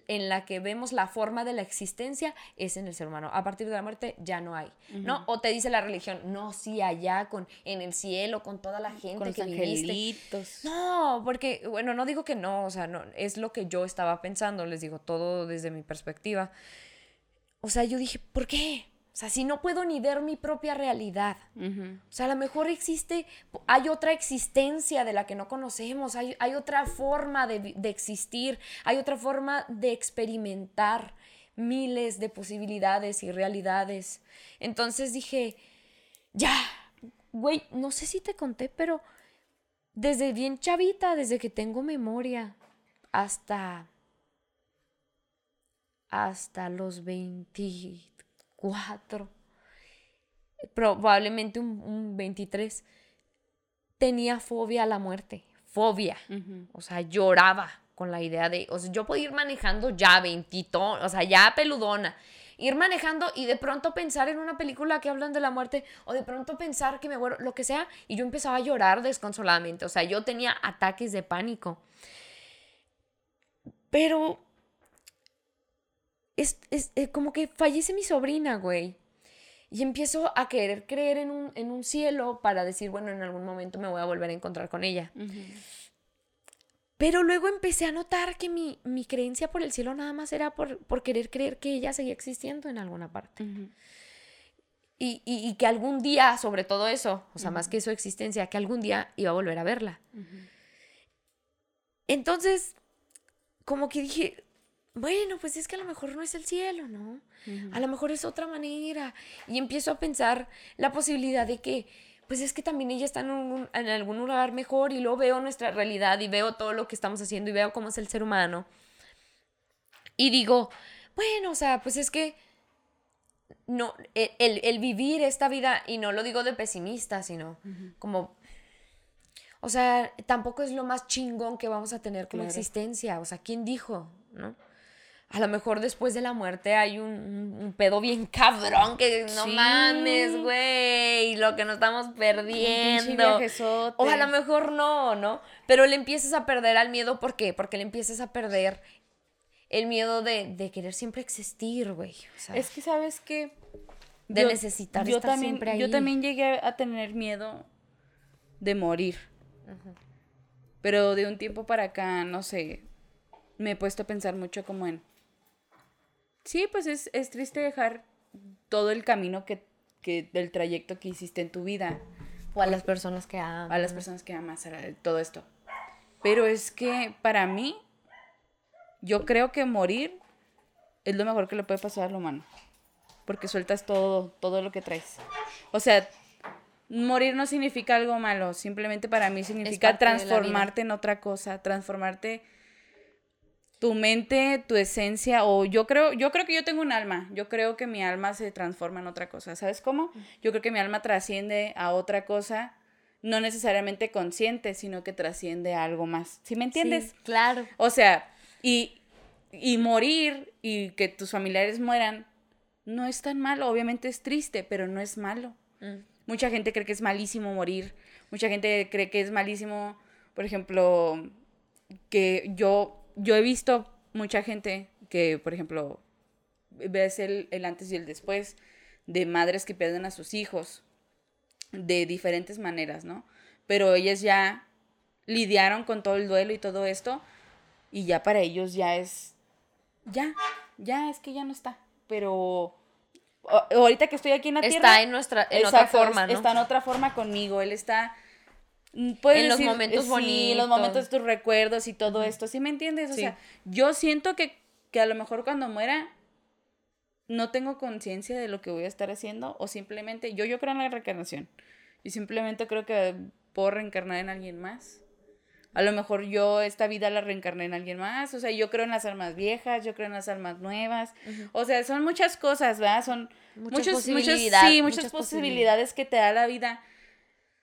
en la que vemos la forma de la existencia es en el ser humano. A partir de la muerte ya no hay, uh-huh, ¿no? O te dice la religión, no, sí, allá con, en el cielo, con toda la gente, con que angelitos viviste. No, porque, bueno, no digo que no, o sea, no, es lo que yo estaba pensando, les digo, todo desde mi perspectiva. O sea, yo dije, ¿por qué? O sea, si no puedo ni ver mi propia realidad. Uh-huh. O sea, a lo mejor existe, hay otra existencia de la que no conocemos, hay, hay otra forma de, de existir, hay otra forma de experimentar miles de posibilidades y realidades. Entonces dije, ya, güey, no sé si te conté, pero desde bien chavita, desde que tengo memoria, hasta, hasta los veinte... cuatro, probablemente un, un veintitrés, tenía fobia a la muerte, fobia, uh-huh, o sea, lloraba con la idea de, o sea, yo podía ir manejando ya veintitón, o sea, ya peludona, ir manejando y de pronto pensar en una película que hablan de la muerte, o de pronto pensar que me muero, lo que sea, y yo empezaba a llorar desconsoladamente, o sea, yo tenía ataques de pánico, pero... Es, es, es como que fallece mi sobrina, güey. Y empiezo a querer creer en un, en un cielo para decir, bueno, en algún momento me voy a volver a encontrar con ella. Uh-huh. Pero luego empecé a notar que mi, mi creencia por el cielo nada más era por, por querer creer que ella seguía existiendo en alguna parte. Uh-huh. y, y, y que algún día, sobre todo eso, o sea, uh-huh, más que su existencia, que algún día iba a volver a verla. Uh-huh. Entonces, como que dije... bueno, pues es que a lo mejor no es el cielo, ¿no? Uh-huh. A lo mejor es otra manera. Y empiezo a pensar la posibilidad de que, pues es que también ella está en, un, en algún lugar mejor, y luego veo nuestra realidad y veo todo lo que estamos haciendo y veo cómo es el ser humano. Y digo, bueno, o sea, pues es que no, el, el, el vivir esta vida, y no lo digo de pesimista, sino uh-huh, como... o sea, tampoco es lo más chingón que vamos a tener como, claro, existencia. O sea, ¿quién dijo, no? A lo mejor después de la muerte hay un, un, un pedo bien cabrón que no, sí, mames, güey, lo que nos estamos perdiendo. O a lo mejor no, ¿no? Pero le empiezas a perder al miedo, ¿por qué? Porque le empiezas a perder el miedo de, de querer siempre existir, güey. O sea, es que, ¿sabes qué? De yo, necesitar yo estar también, siempre ahí. Yo también llegué a tener miedo de morir. Ajá. Pero de un tiempo para acá, no sé, me he puesto a pensar mucho como en... sí, pues es, es triste dejar todo el camino que, que del trayecto que hiciste en tu vida. O a las personas que amas. A las personas que amas, todo esto. Pero es que para mí, yo creo que morir es lo mejor que le puede pasar al humano. Porque sueltas todo, todo lo que traes. O sea, morir no significa algo malo. Simplemente para mí significa transformarte en otra cosa. Transformarte... tu mente, tu esencia, o yo creo, yo creo que yo tengo un alma, yo creo que mi alma se transforma en otra cosa, ¿sabes cómo? Yo creo que mi alma trasciende a otra cosa, no necesariamente consciente, sino que trasciende a algo más, ¿sí me entiendes? Sí, claro. O sea, y, y morir, y que tus familiares mueran, no es tan malo, obviamente es triste, pero no es malo. Mm. Mucha gente cree que es malísimo morir, mucha gente cree que es malísimo, por ejemplo, que yo... yo he visto mucha gente que, por ejemplo, ves el, el antes y el después de madres que pierden a sus hijos de diferentes maneras, ¿no? Pero ellas ya lidiaron con todo el duelo y todo esto, y ya para ellos ya es... ya, ya es que ya no está. Pero ahorita que estoy aquí en la tierra... está en, nuestra, en otra forma, ¿no? Está en otra forma conmigo, él está... Puedes en decir, los momentos sí, bonitos. Los momentos, tus recuerdos y todo uh-huh. esto, ¿sí me entiendes? O sí. sea, yo siento que, que a lo mejor cuando muera no tengo conciencia de lo que voy a estar haciendo, o simplemente, yo, yo creo en la reencarnación, y simplemente creo que puedo reencarnar en alguien más. A lo mejor yo esta vida la reencarné en alguien más, o sea, yo creo en las almas viejas, yo creo en las almas nuevas, uh-huh. o sea, son muchas cosas, ¿verdad? Son muchas, muchos, muchas, sí, muchas, muchas posibilidades, posibilidades que te da la vida.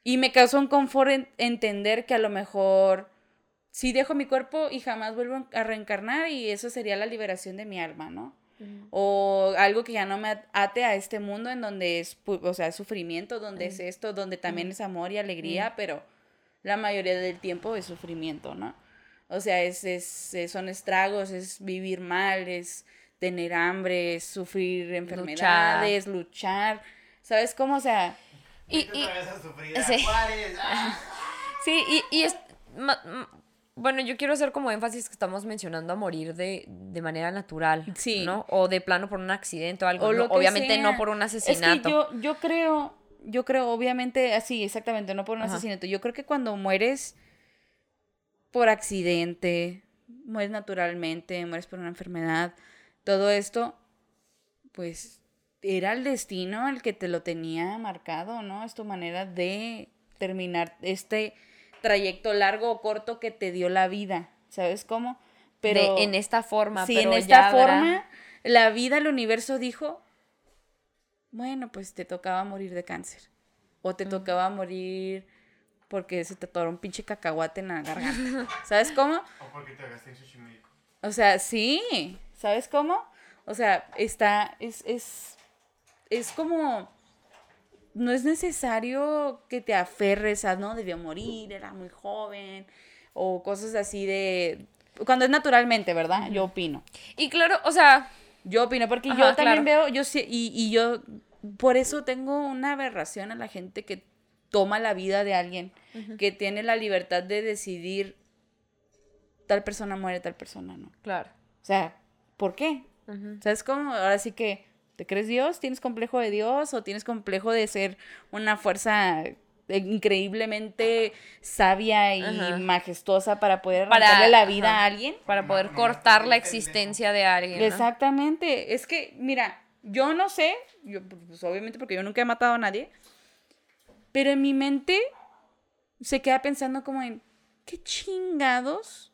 Y me causó un confort en entender que a lo mejor sí dejo mi cuerpo y jamás vuelvo a reencarnar, y eso sería la liberación de mi alma, ¿no? Uh-huh. O algo que ya no me ate a este mundo en donde es, o sea, sufrimiento, donde uh-huh. es esto, donde también uh-huh. es amor y alegría, uh-huh. pero la mayoría del tiempo es sufrimiento, ¿no? O sea, es, es, son estragos, es vivir mal, es tener hambre, es sufrir enfermedades, luchar, luchar, ¿sabes cómo? O sea... Y, y, y, sí. ¡Ah! Sí, y, y es, ma, ma, bueno, yo quiero hacer como énfasis que estamos mencionando a morir de, de manera natural, sí. ¿no? O de plano por un accidente o algo, o no, obviamente sea. No por un asesinato. Es que yo, yo creo, yo creo obviamente, así, exactamente, no por un Ajá. asesinato. Yo creo que cuando mueres por accidente, mueres naturalmente, mueres por una enfermedad, todo esto, pues... era el destino el que te lo tenía marcado, ¿no? Es tu manera de terminar este trayecto largo o corto que te dio la vida, ¿sabes cómo? Pero de, en esta forma, sí, pero en esta ya forma, habrá... la vida, el universo dijo, bueno, pues te tocaba morir de cáncer, o te uh-huh. tocaba morir porque se te atoró un pinche cacahuate en la garganta, ¿sabes cómo? O porque te gasté en sushi médico. O sea, sí, ¿sabes cómo? O sea, está, es, es... es como, no es necesario que te aferres a, no, debió morir, era muy joven, o cosas así de, cuando es naturalmente, ¿verdad? Yo opino. Y claro, o sea, yo opino, porque ajá, yo también claro. veo, yo y, y yo, por eso tengo una aberración a la gente que toma la vida de alguien, uh-huh. que tiene la libertad de decidir, tal persona muere, tal persona no. Claro. O sea, ¿por qué? Uh-huh. ¿Sabes cómo? Ahora sí que, ¿te crees Dios? ¿Tienes complejo de Dios? ¿O tienes complejo de ser una fuerza increíblemente sabia y Ajá. majestuosa para poder para, arrancarle la vida Ajá. a alguien? Para poder cortar la existencia de alguien, ¿no? Exactamente. Es que, mira, yo no sé, yo, pues, obviamente porque yo nunca he matado a nadie, pero en mi mente se queda pensando como en, ¿qué chingados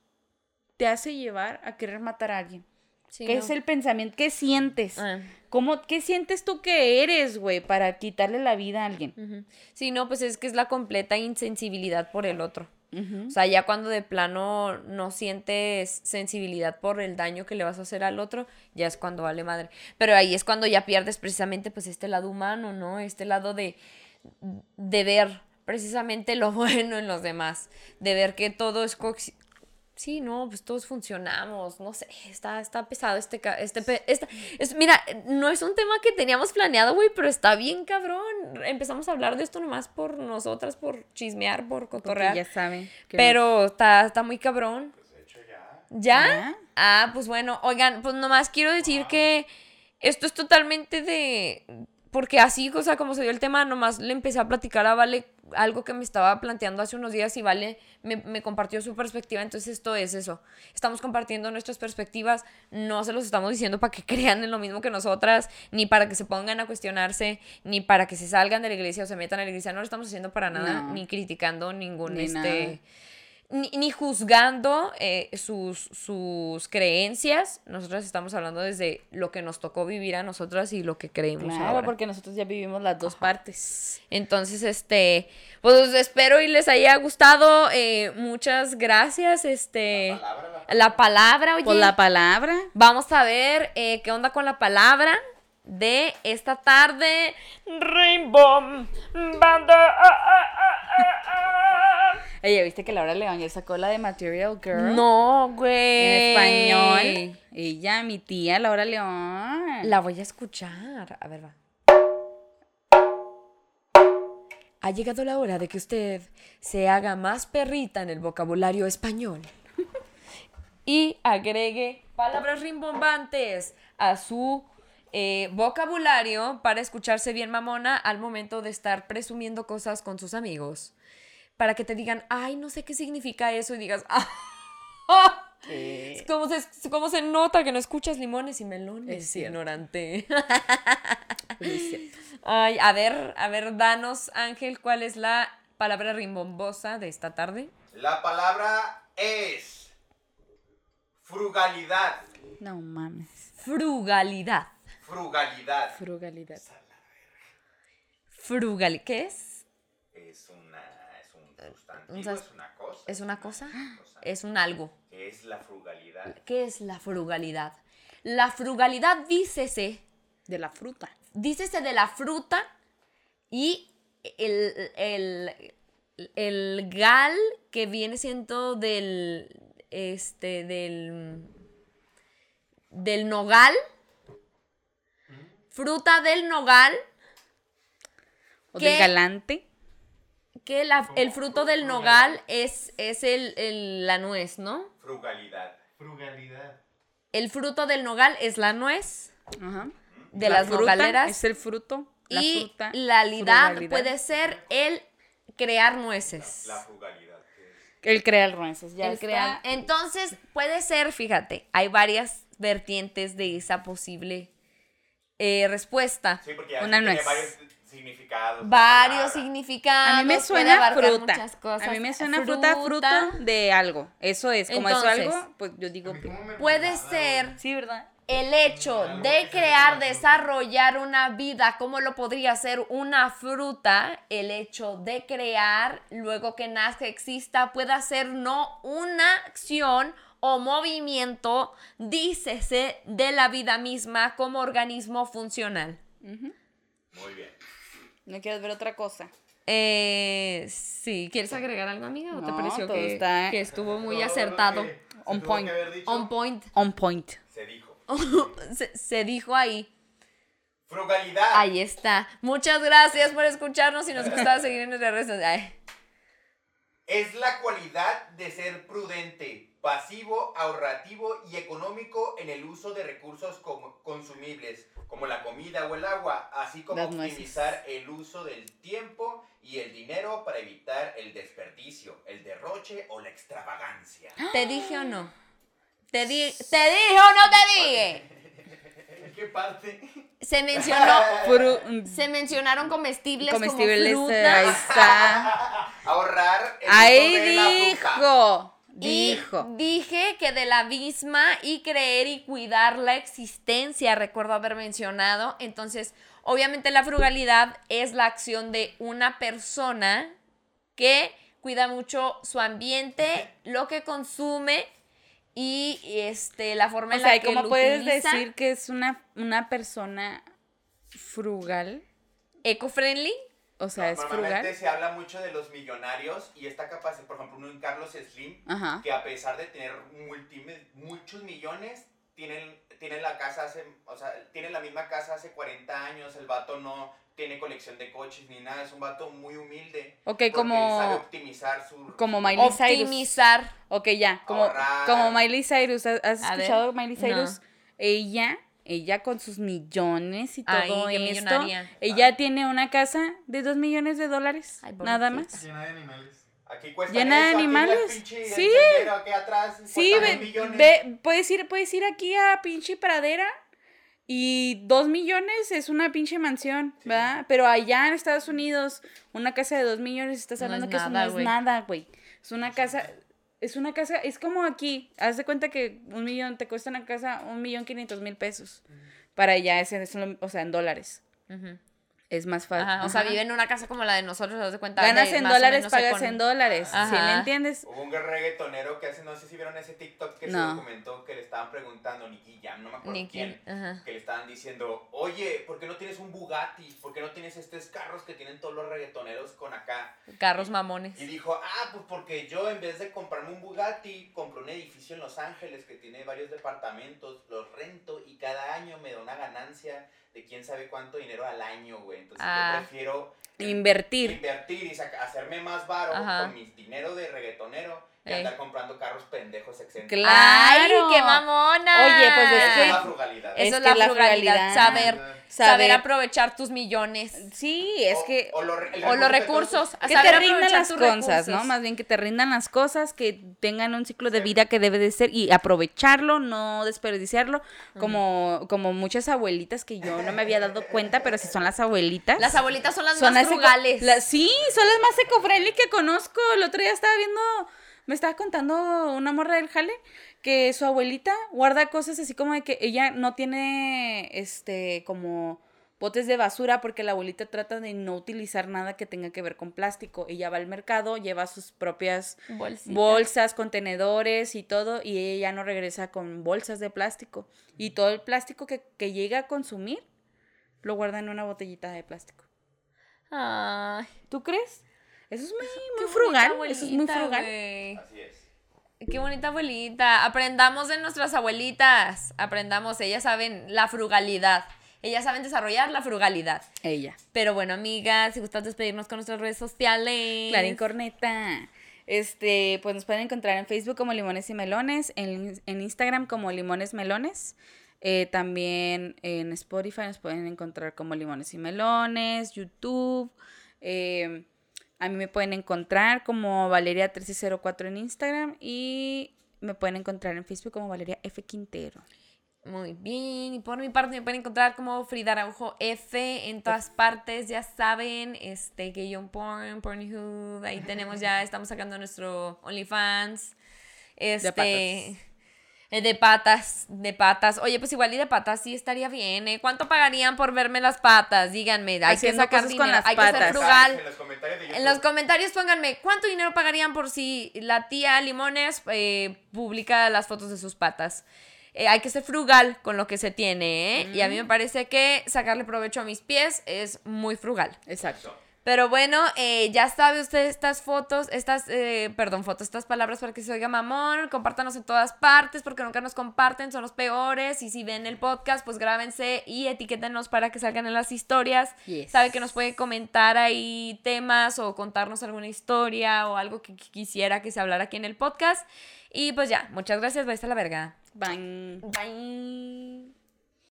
te hace llevar a querer matar a alguien? Sí, ¿Qué no. es el pensamiento? ¿Qué sientes? Ah. ¿Cómo, ¿Qué sientes tú que eres, güey, para quitarle la vida a alguien? Uh-huh. Sí, no, pues es que es la completa insensibilidad por el otro. Uh-huh. O sea, ya cuando de plano no sientes sensibilidad por el daño que le vas a hacer al otro, ya es cuando vale madre. Pero ahí es cuando ya pierdes precisamente pues este lado humano, ¿no? Este lado de, de ver precisamente lo bueno en los demás. De ver que todo es... Co- Sí, no, pues todos funcionamos, no sé, está, está pesado este... este, este es, mira, no es un tema que teníamos planeado, güey, pero está bien cabrón. Empezamos a hablar de esto nomás por nosotras, por chismear, por cotorrear. Porque ya saben. Pero está, está muy cabrón. Pues de hecho ya. ¿Ya? ¿Ya? Ah, pues bueno, oigan, pues nomás quiero decir wow. que esto es totalmente de... Porque así, o sea, como se dio el tema, nomás le empecé a platicar a Vale algo que me estaba planteando hace unos días y Vale me, me compartió su perspectiva. Entonces esto es eso. Estamos compartiendo nuestras perspectivas. No se los estamos diciendo para que crean en lo mismo que nosotras, ni para que se pongan a cuestionarse, ni para que se salgan de la iglesia o se metan a la iglesia. No lo estamos haciendo para nada, no. ni criticando ningún... Ni este nada. Ni, ni juzgando eh, sus, sus creencias. Nosotras estamos hablando desde lo que nos tocó vivir a nosotras y lo que creemos claro, ahora. Claro, porque nosotros ya vivimos las dos Ajá. partes. Entonces, este, pues espero y les haya gustado. Eh, muchas gracias. Este, la palabra, la palabra. La palabra, oye. Pues la palabra. Vamos a ver eh, qué onda con la palabra de esta tarde. Rainbow Banda. Oh, oh, oh, oh. Oye, ¿viste que Laura León ya sacó la de Material Girl? No, güey. En español. Ella, mi tía, Laura León. La voy a escuchar. A ver, va. Ha llegado la hora de que usted se haga más perrita en el vocabulario español y agregue palabras rimbombantes a su eh, vocabulario para escucharse bien mamona al momento de estar presumiendo cosas con sus amigos. para que te digan, ay, no sé qué significa eso, y digas, ah, ah, ¿qué? ¿Cómo se, cómo se nota que no escuchas limones y melones? Es ignorante. Ay, a ver, a ver, danos, Ángel, ¿cuál es la palabra rimbombosa de esta tarde? La palabra es frugalidad. No mames. Frugalidad. Frugalidad. Frugalidad. Frugal, ¿qué es? Es una, es un sustantivo, un sas- es una cosa. Es una cosa, es un algo. ¿Qué es la frugalidad? ¿Qué es la frugalidad? La frugalidad, dícese de la fruta. Dícese de la fruta y el, el, el gal que viene siendo del, este, del, del nogal, fruta del nogal. O que, del galante. Que la, el fruto del nogal es, es el, el, la nuez, ¿no? Frugalidad. Frugalidad. El fruto del nogal es la nuez. Ajá. De la las nogaleras es el fruto, la y fruta, la lidad puede ser el crear nueces. La, la frugalidad. El crear nueces, ya el está. Crear. Entonces puede ser, fíjate, hay varias vertientes de esa posible eh, respuesta. Sí, porque ya una nuez. Tiene varios significados. Varios significados. A mí me suena fruta. Muchas cosas. A mí me suena fruta, fruta, fruta de algo. Eso es, como entonces, eso algo, pues yo digo. Puede ser. Sí, ¿verdad? El hecho de crear, desarrollar una vida, ¿cómo lo podría hacer una fruta? El hecho de crear, luego que nazca, exista, pueda ser no una acción o movimiento, dícese, de la vida misma como organismo funcional. Uh-huh. Muy bien. ¿No quieres ver otra cosa? Eh, sí. ¿Quieres agregar algo, amiga? ¿O no, te pareció que, está... que estuvo muy todo acertado? Que, on point. On point. On point. Se dijo. se, se dijo ahí. Frugalidad. Ahí está. Muchas gracias por escucharnos. Si nos gustaba seguir en nuestras redes sociales. Es la cualidad de ser prudente, pasivo, ahorrativo y económico en el uso de recursos com- consumibles, como la comida o el agua, así como optimizar el uso del tiempo y el dinero para evitar el desperdicio, el derroche o la extravagancia. ¿Te dije o no? ¿Te, di- ¿Te dije o no te dije? ¿En qué parte? Se mencionó. Fru- se mencionaron comestibles, comestibles como frutas. Ahí está. Ahorrar el ahí de dijo, la fruta. Dijo. Y dije que de la misma y creer y cuidar la existencia, recuerdo haber mencionado. Entonces, obviamente la frugalidad es la acción de una persona que cuida mucho su ambiente, lo que consume, y este la forma o en sea, la que ¿cómo lo puedes utiliza? Decir que es una, una persona frugal, eco-friendly, o sea, no, es frugal. Normalmente se habla mucho de los millonarios y está capaz, por ejemplo, uno en Carlos Slim, ajá, que a pesar de tener multi, muchos millones, tienen tienen la casa hace, o sea, tienen la misma casa hace cuarenta años, el vato no tiene colección de coches ni nada, es un vato muy humilde. Ok, como... sabe optimizar su... Como Miley Cyrus. Optimizar. Ok, ya, como, como Miley Cyrus. ¿Has, has escuchado ver, Miley Cyrus? No. Ella, ella con sus millones y ay, todo esto, ella ah. tiene una casa de dos millones de dólares, ay, nada más. Llena de animales. Aquí cuesta llena eso, de animales. Sí, aquí atrás, sí, ve, ve, puedes ir, puedes ir aquí a pinche pradera. Y dos millones es una pinche mansión, sí, ¿verdad? Pero allá en Estados Unidos, una casa de dos millones, estás hablando no es que nada, eso no es nada, güey. Es una casa, es una casa, es como aquí, haz de cuenta que un millón, te cuesta una casa un millón quinientos mil pesos. Uh-huh. Para allá, es, es, o sea, en dólares. Uh-huh. Es más fácil. Ajá, o sea, vive en una casa como la de nosotros, haz de cuenta. Ganas en dólares, pagas con... en dólares, ¿sí me entiendes? Hubo un reggaetonero que hace, no sé si vieron ese TikTok que no. se documentó, que le estaban preguntando, Nicky Jam, no me acuerdo Nicky, quién, ajá, que le estaban diciendo, oye, ¿por qué no tienes un Bugatti? ¿Por qué no tienes estos carros que tienen todos los reggaetoneros con acá? Carros mamones. Y dijo, ah, pues porque yo en vez de comprarme un Bugatti, compré un edificio en Los Ángeles que tiene varios departamentos, los rento y cada año me da una ganancia de quién sabe cuánto dinero al año, güey. Entonces ah, yo prefiero... Invertir. Invertir y sac- hacerme más varo, ajá, con mi dinero de reggaetonero que eh. andar comprando carros pendejos exentos. ¡Claro! ¡Ay, qué mamona! Oye, pues es que... Esa es la frugalidad. Eso es la frugalidad. Saber, saber saber aprovechar tus millones. Sí, es o, que... O, lo, o los recursos. Que te, te rindan las cosas, recursos. ¿No? Más bien que te rindan las cosas, que tengan un ciclo de sí. vida que debe de ser y aprovecharlo, no desperdiciarlo, uh-huh. como, como muchas abuelitas que yo no me había dado cuenta, pero si son las abuelitas. Las abuelitas son las son más frugales. Eco, la, sí, son las más ecofriendly que conozco. El otro día estaba viendo... Me estaba contando una morra del jale que su abuelita guarda cosas así como de que ella no tiene este como botes de basura porque la abuelita trata de no utilizar nada que tenga que ver con plástico. Ella va al mercado, lleva sus propias Bolsita. bolsas, contenedores y todo, y ella no regresa con bolsas de plástico. Y todo el plástico que, que llega a consumir lo guarda en una botellita de plástico. Ay. ¿Tú crees? Eso es muy, muy frugal, abuelita, eso es muy frugal. Wey. Así es. Qué bonita abuelita. Aprendamos de nuestras abuelitas, aprendamos, ellas saben la frugalidad, ellas saben desarrollar la frugalidad. Ella. Pero bueno, amigas, si gustas despedirnos con nuestras redes sociales. Clarín Corneta. Este, pues nos pueden encontrar en Facebook como Limones y Melones, en, en Instagram como Limones Melones. Eh, también en Spotify nos pueden encontrar como Limones y Melones, YouTube, eh... A mí me pueden encontrar como Valeria trece cero cuatro en Instagram y me pueden encontrar en Facebook como Valeria F. Quintero. Muy bien, y por mi parte me pueden encontrar como Frida Araujo F en todas partes, ya saben, este, que yo porn, Pornhub, ahí tenemos ya, estamos sacando nuestro OnlyFans, este... De patas, de patas. Oye, pues igual y de patas sí estaría bien, ¿eh? ¿Cuánto pagarían por verme las patas? Díganme, hay Haciendo que sacar dinero, con las hay patas. Que ser frugal. En los comentarios de YouTube. En los comentarios pónganme, ¿cuánto dinero pagarían por si la tía Limones eh, publica las fotos de sus patas? Eh, hay que ser frugal con lo que se tiene, ¿eh? Mm. Y a mí me parece que sacarle provecho a mis pies es muy frugal. Exacto. Pero bueno, eh, ya sabe usted estas fotos, estas, eh, perdón, fotos, estas palabras para que se oiga mamón, compártanos en todas partes porque nunca nos comparten, son los peores, y si ven el podcast, pues grábense y etiquétenos para que salgan en las historias. Yes. Sabe que nos puede comentar ahí temas o contarnos alguna historia o algo que quisiera que se hablara aquí en el podcast. Y pues ya, muchas gracias, vais a la verga. Bye. Bye.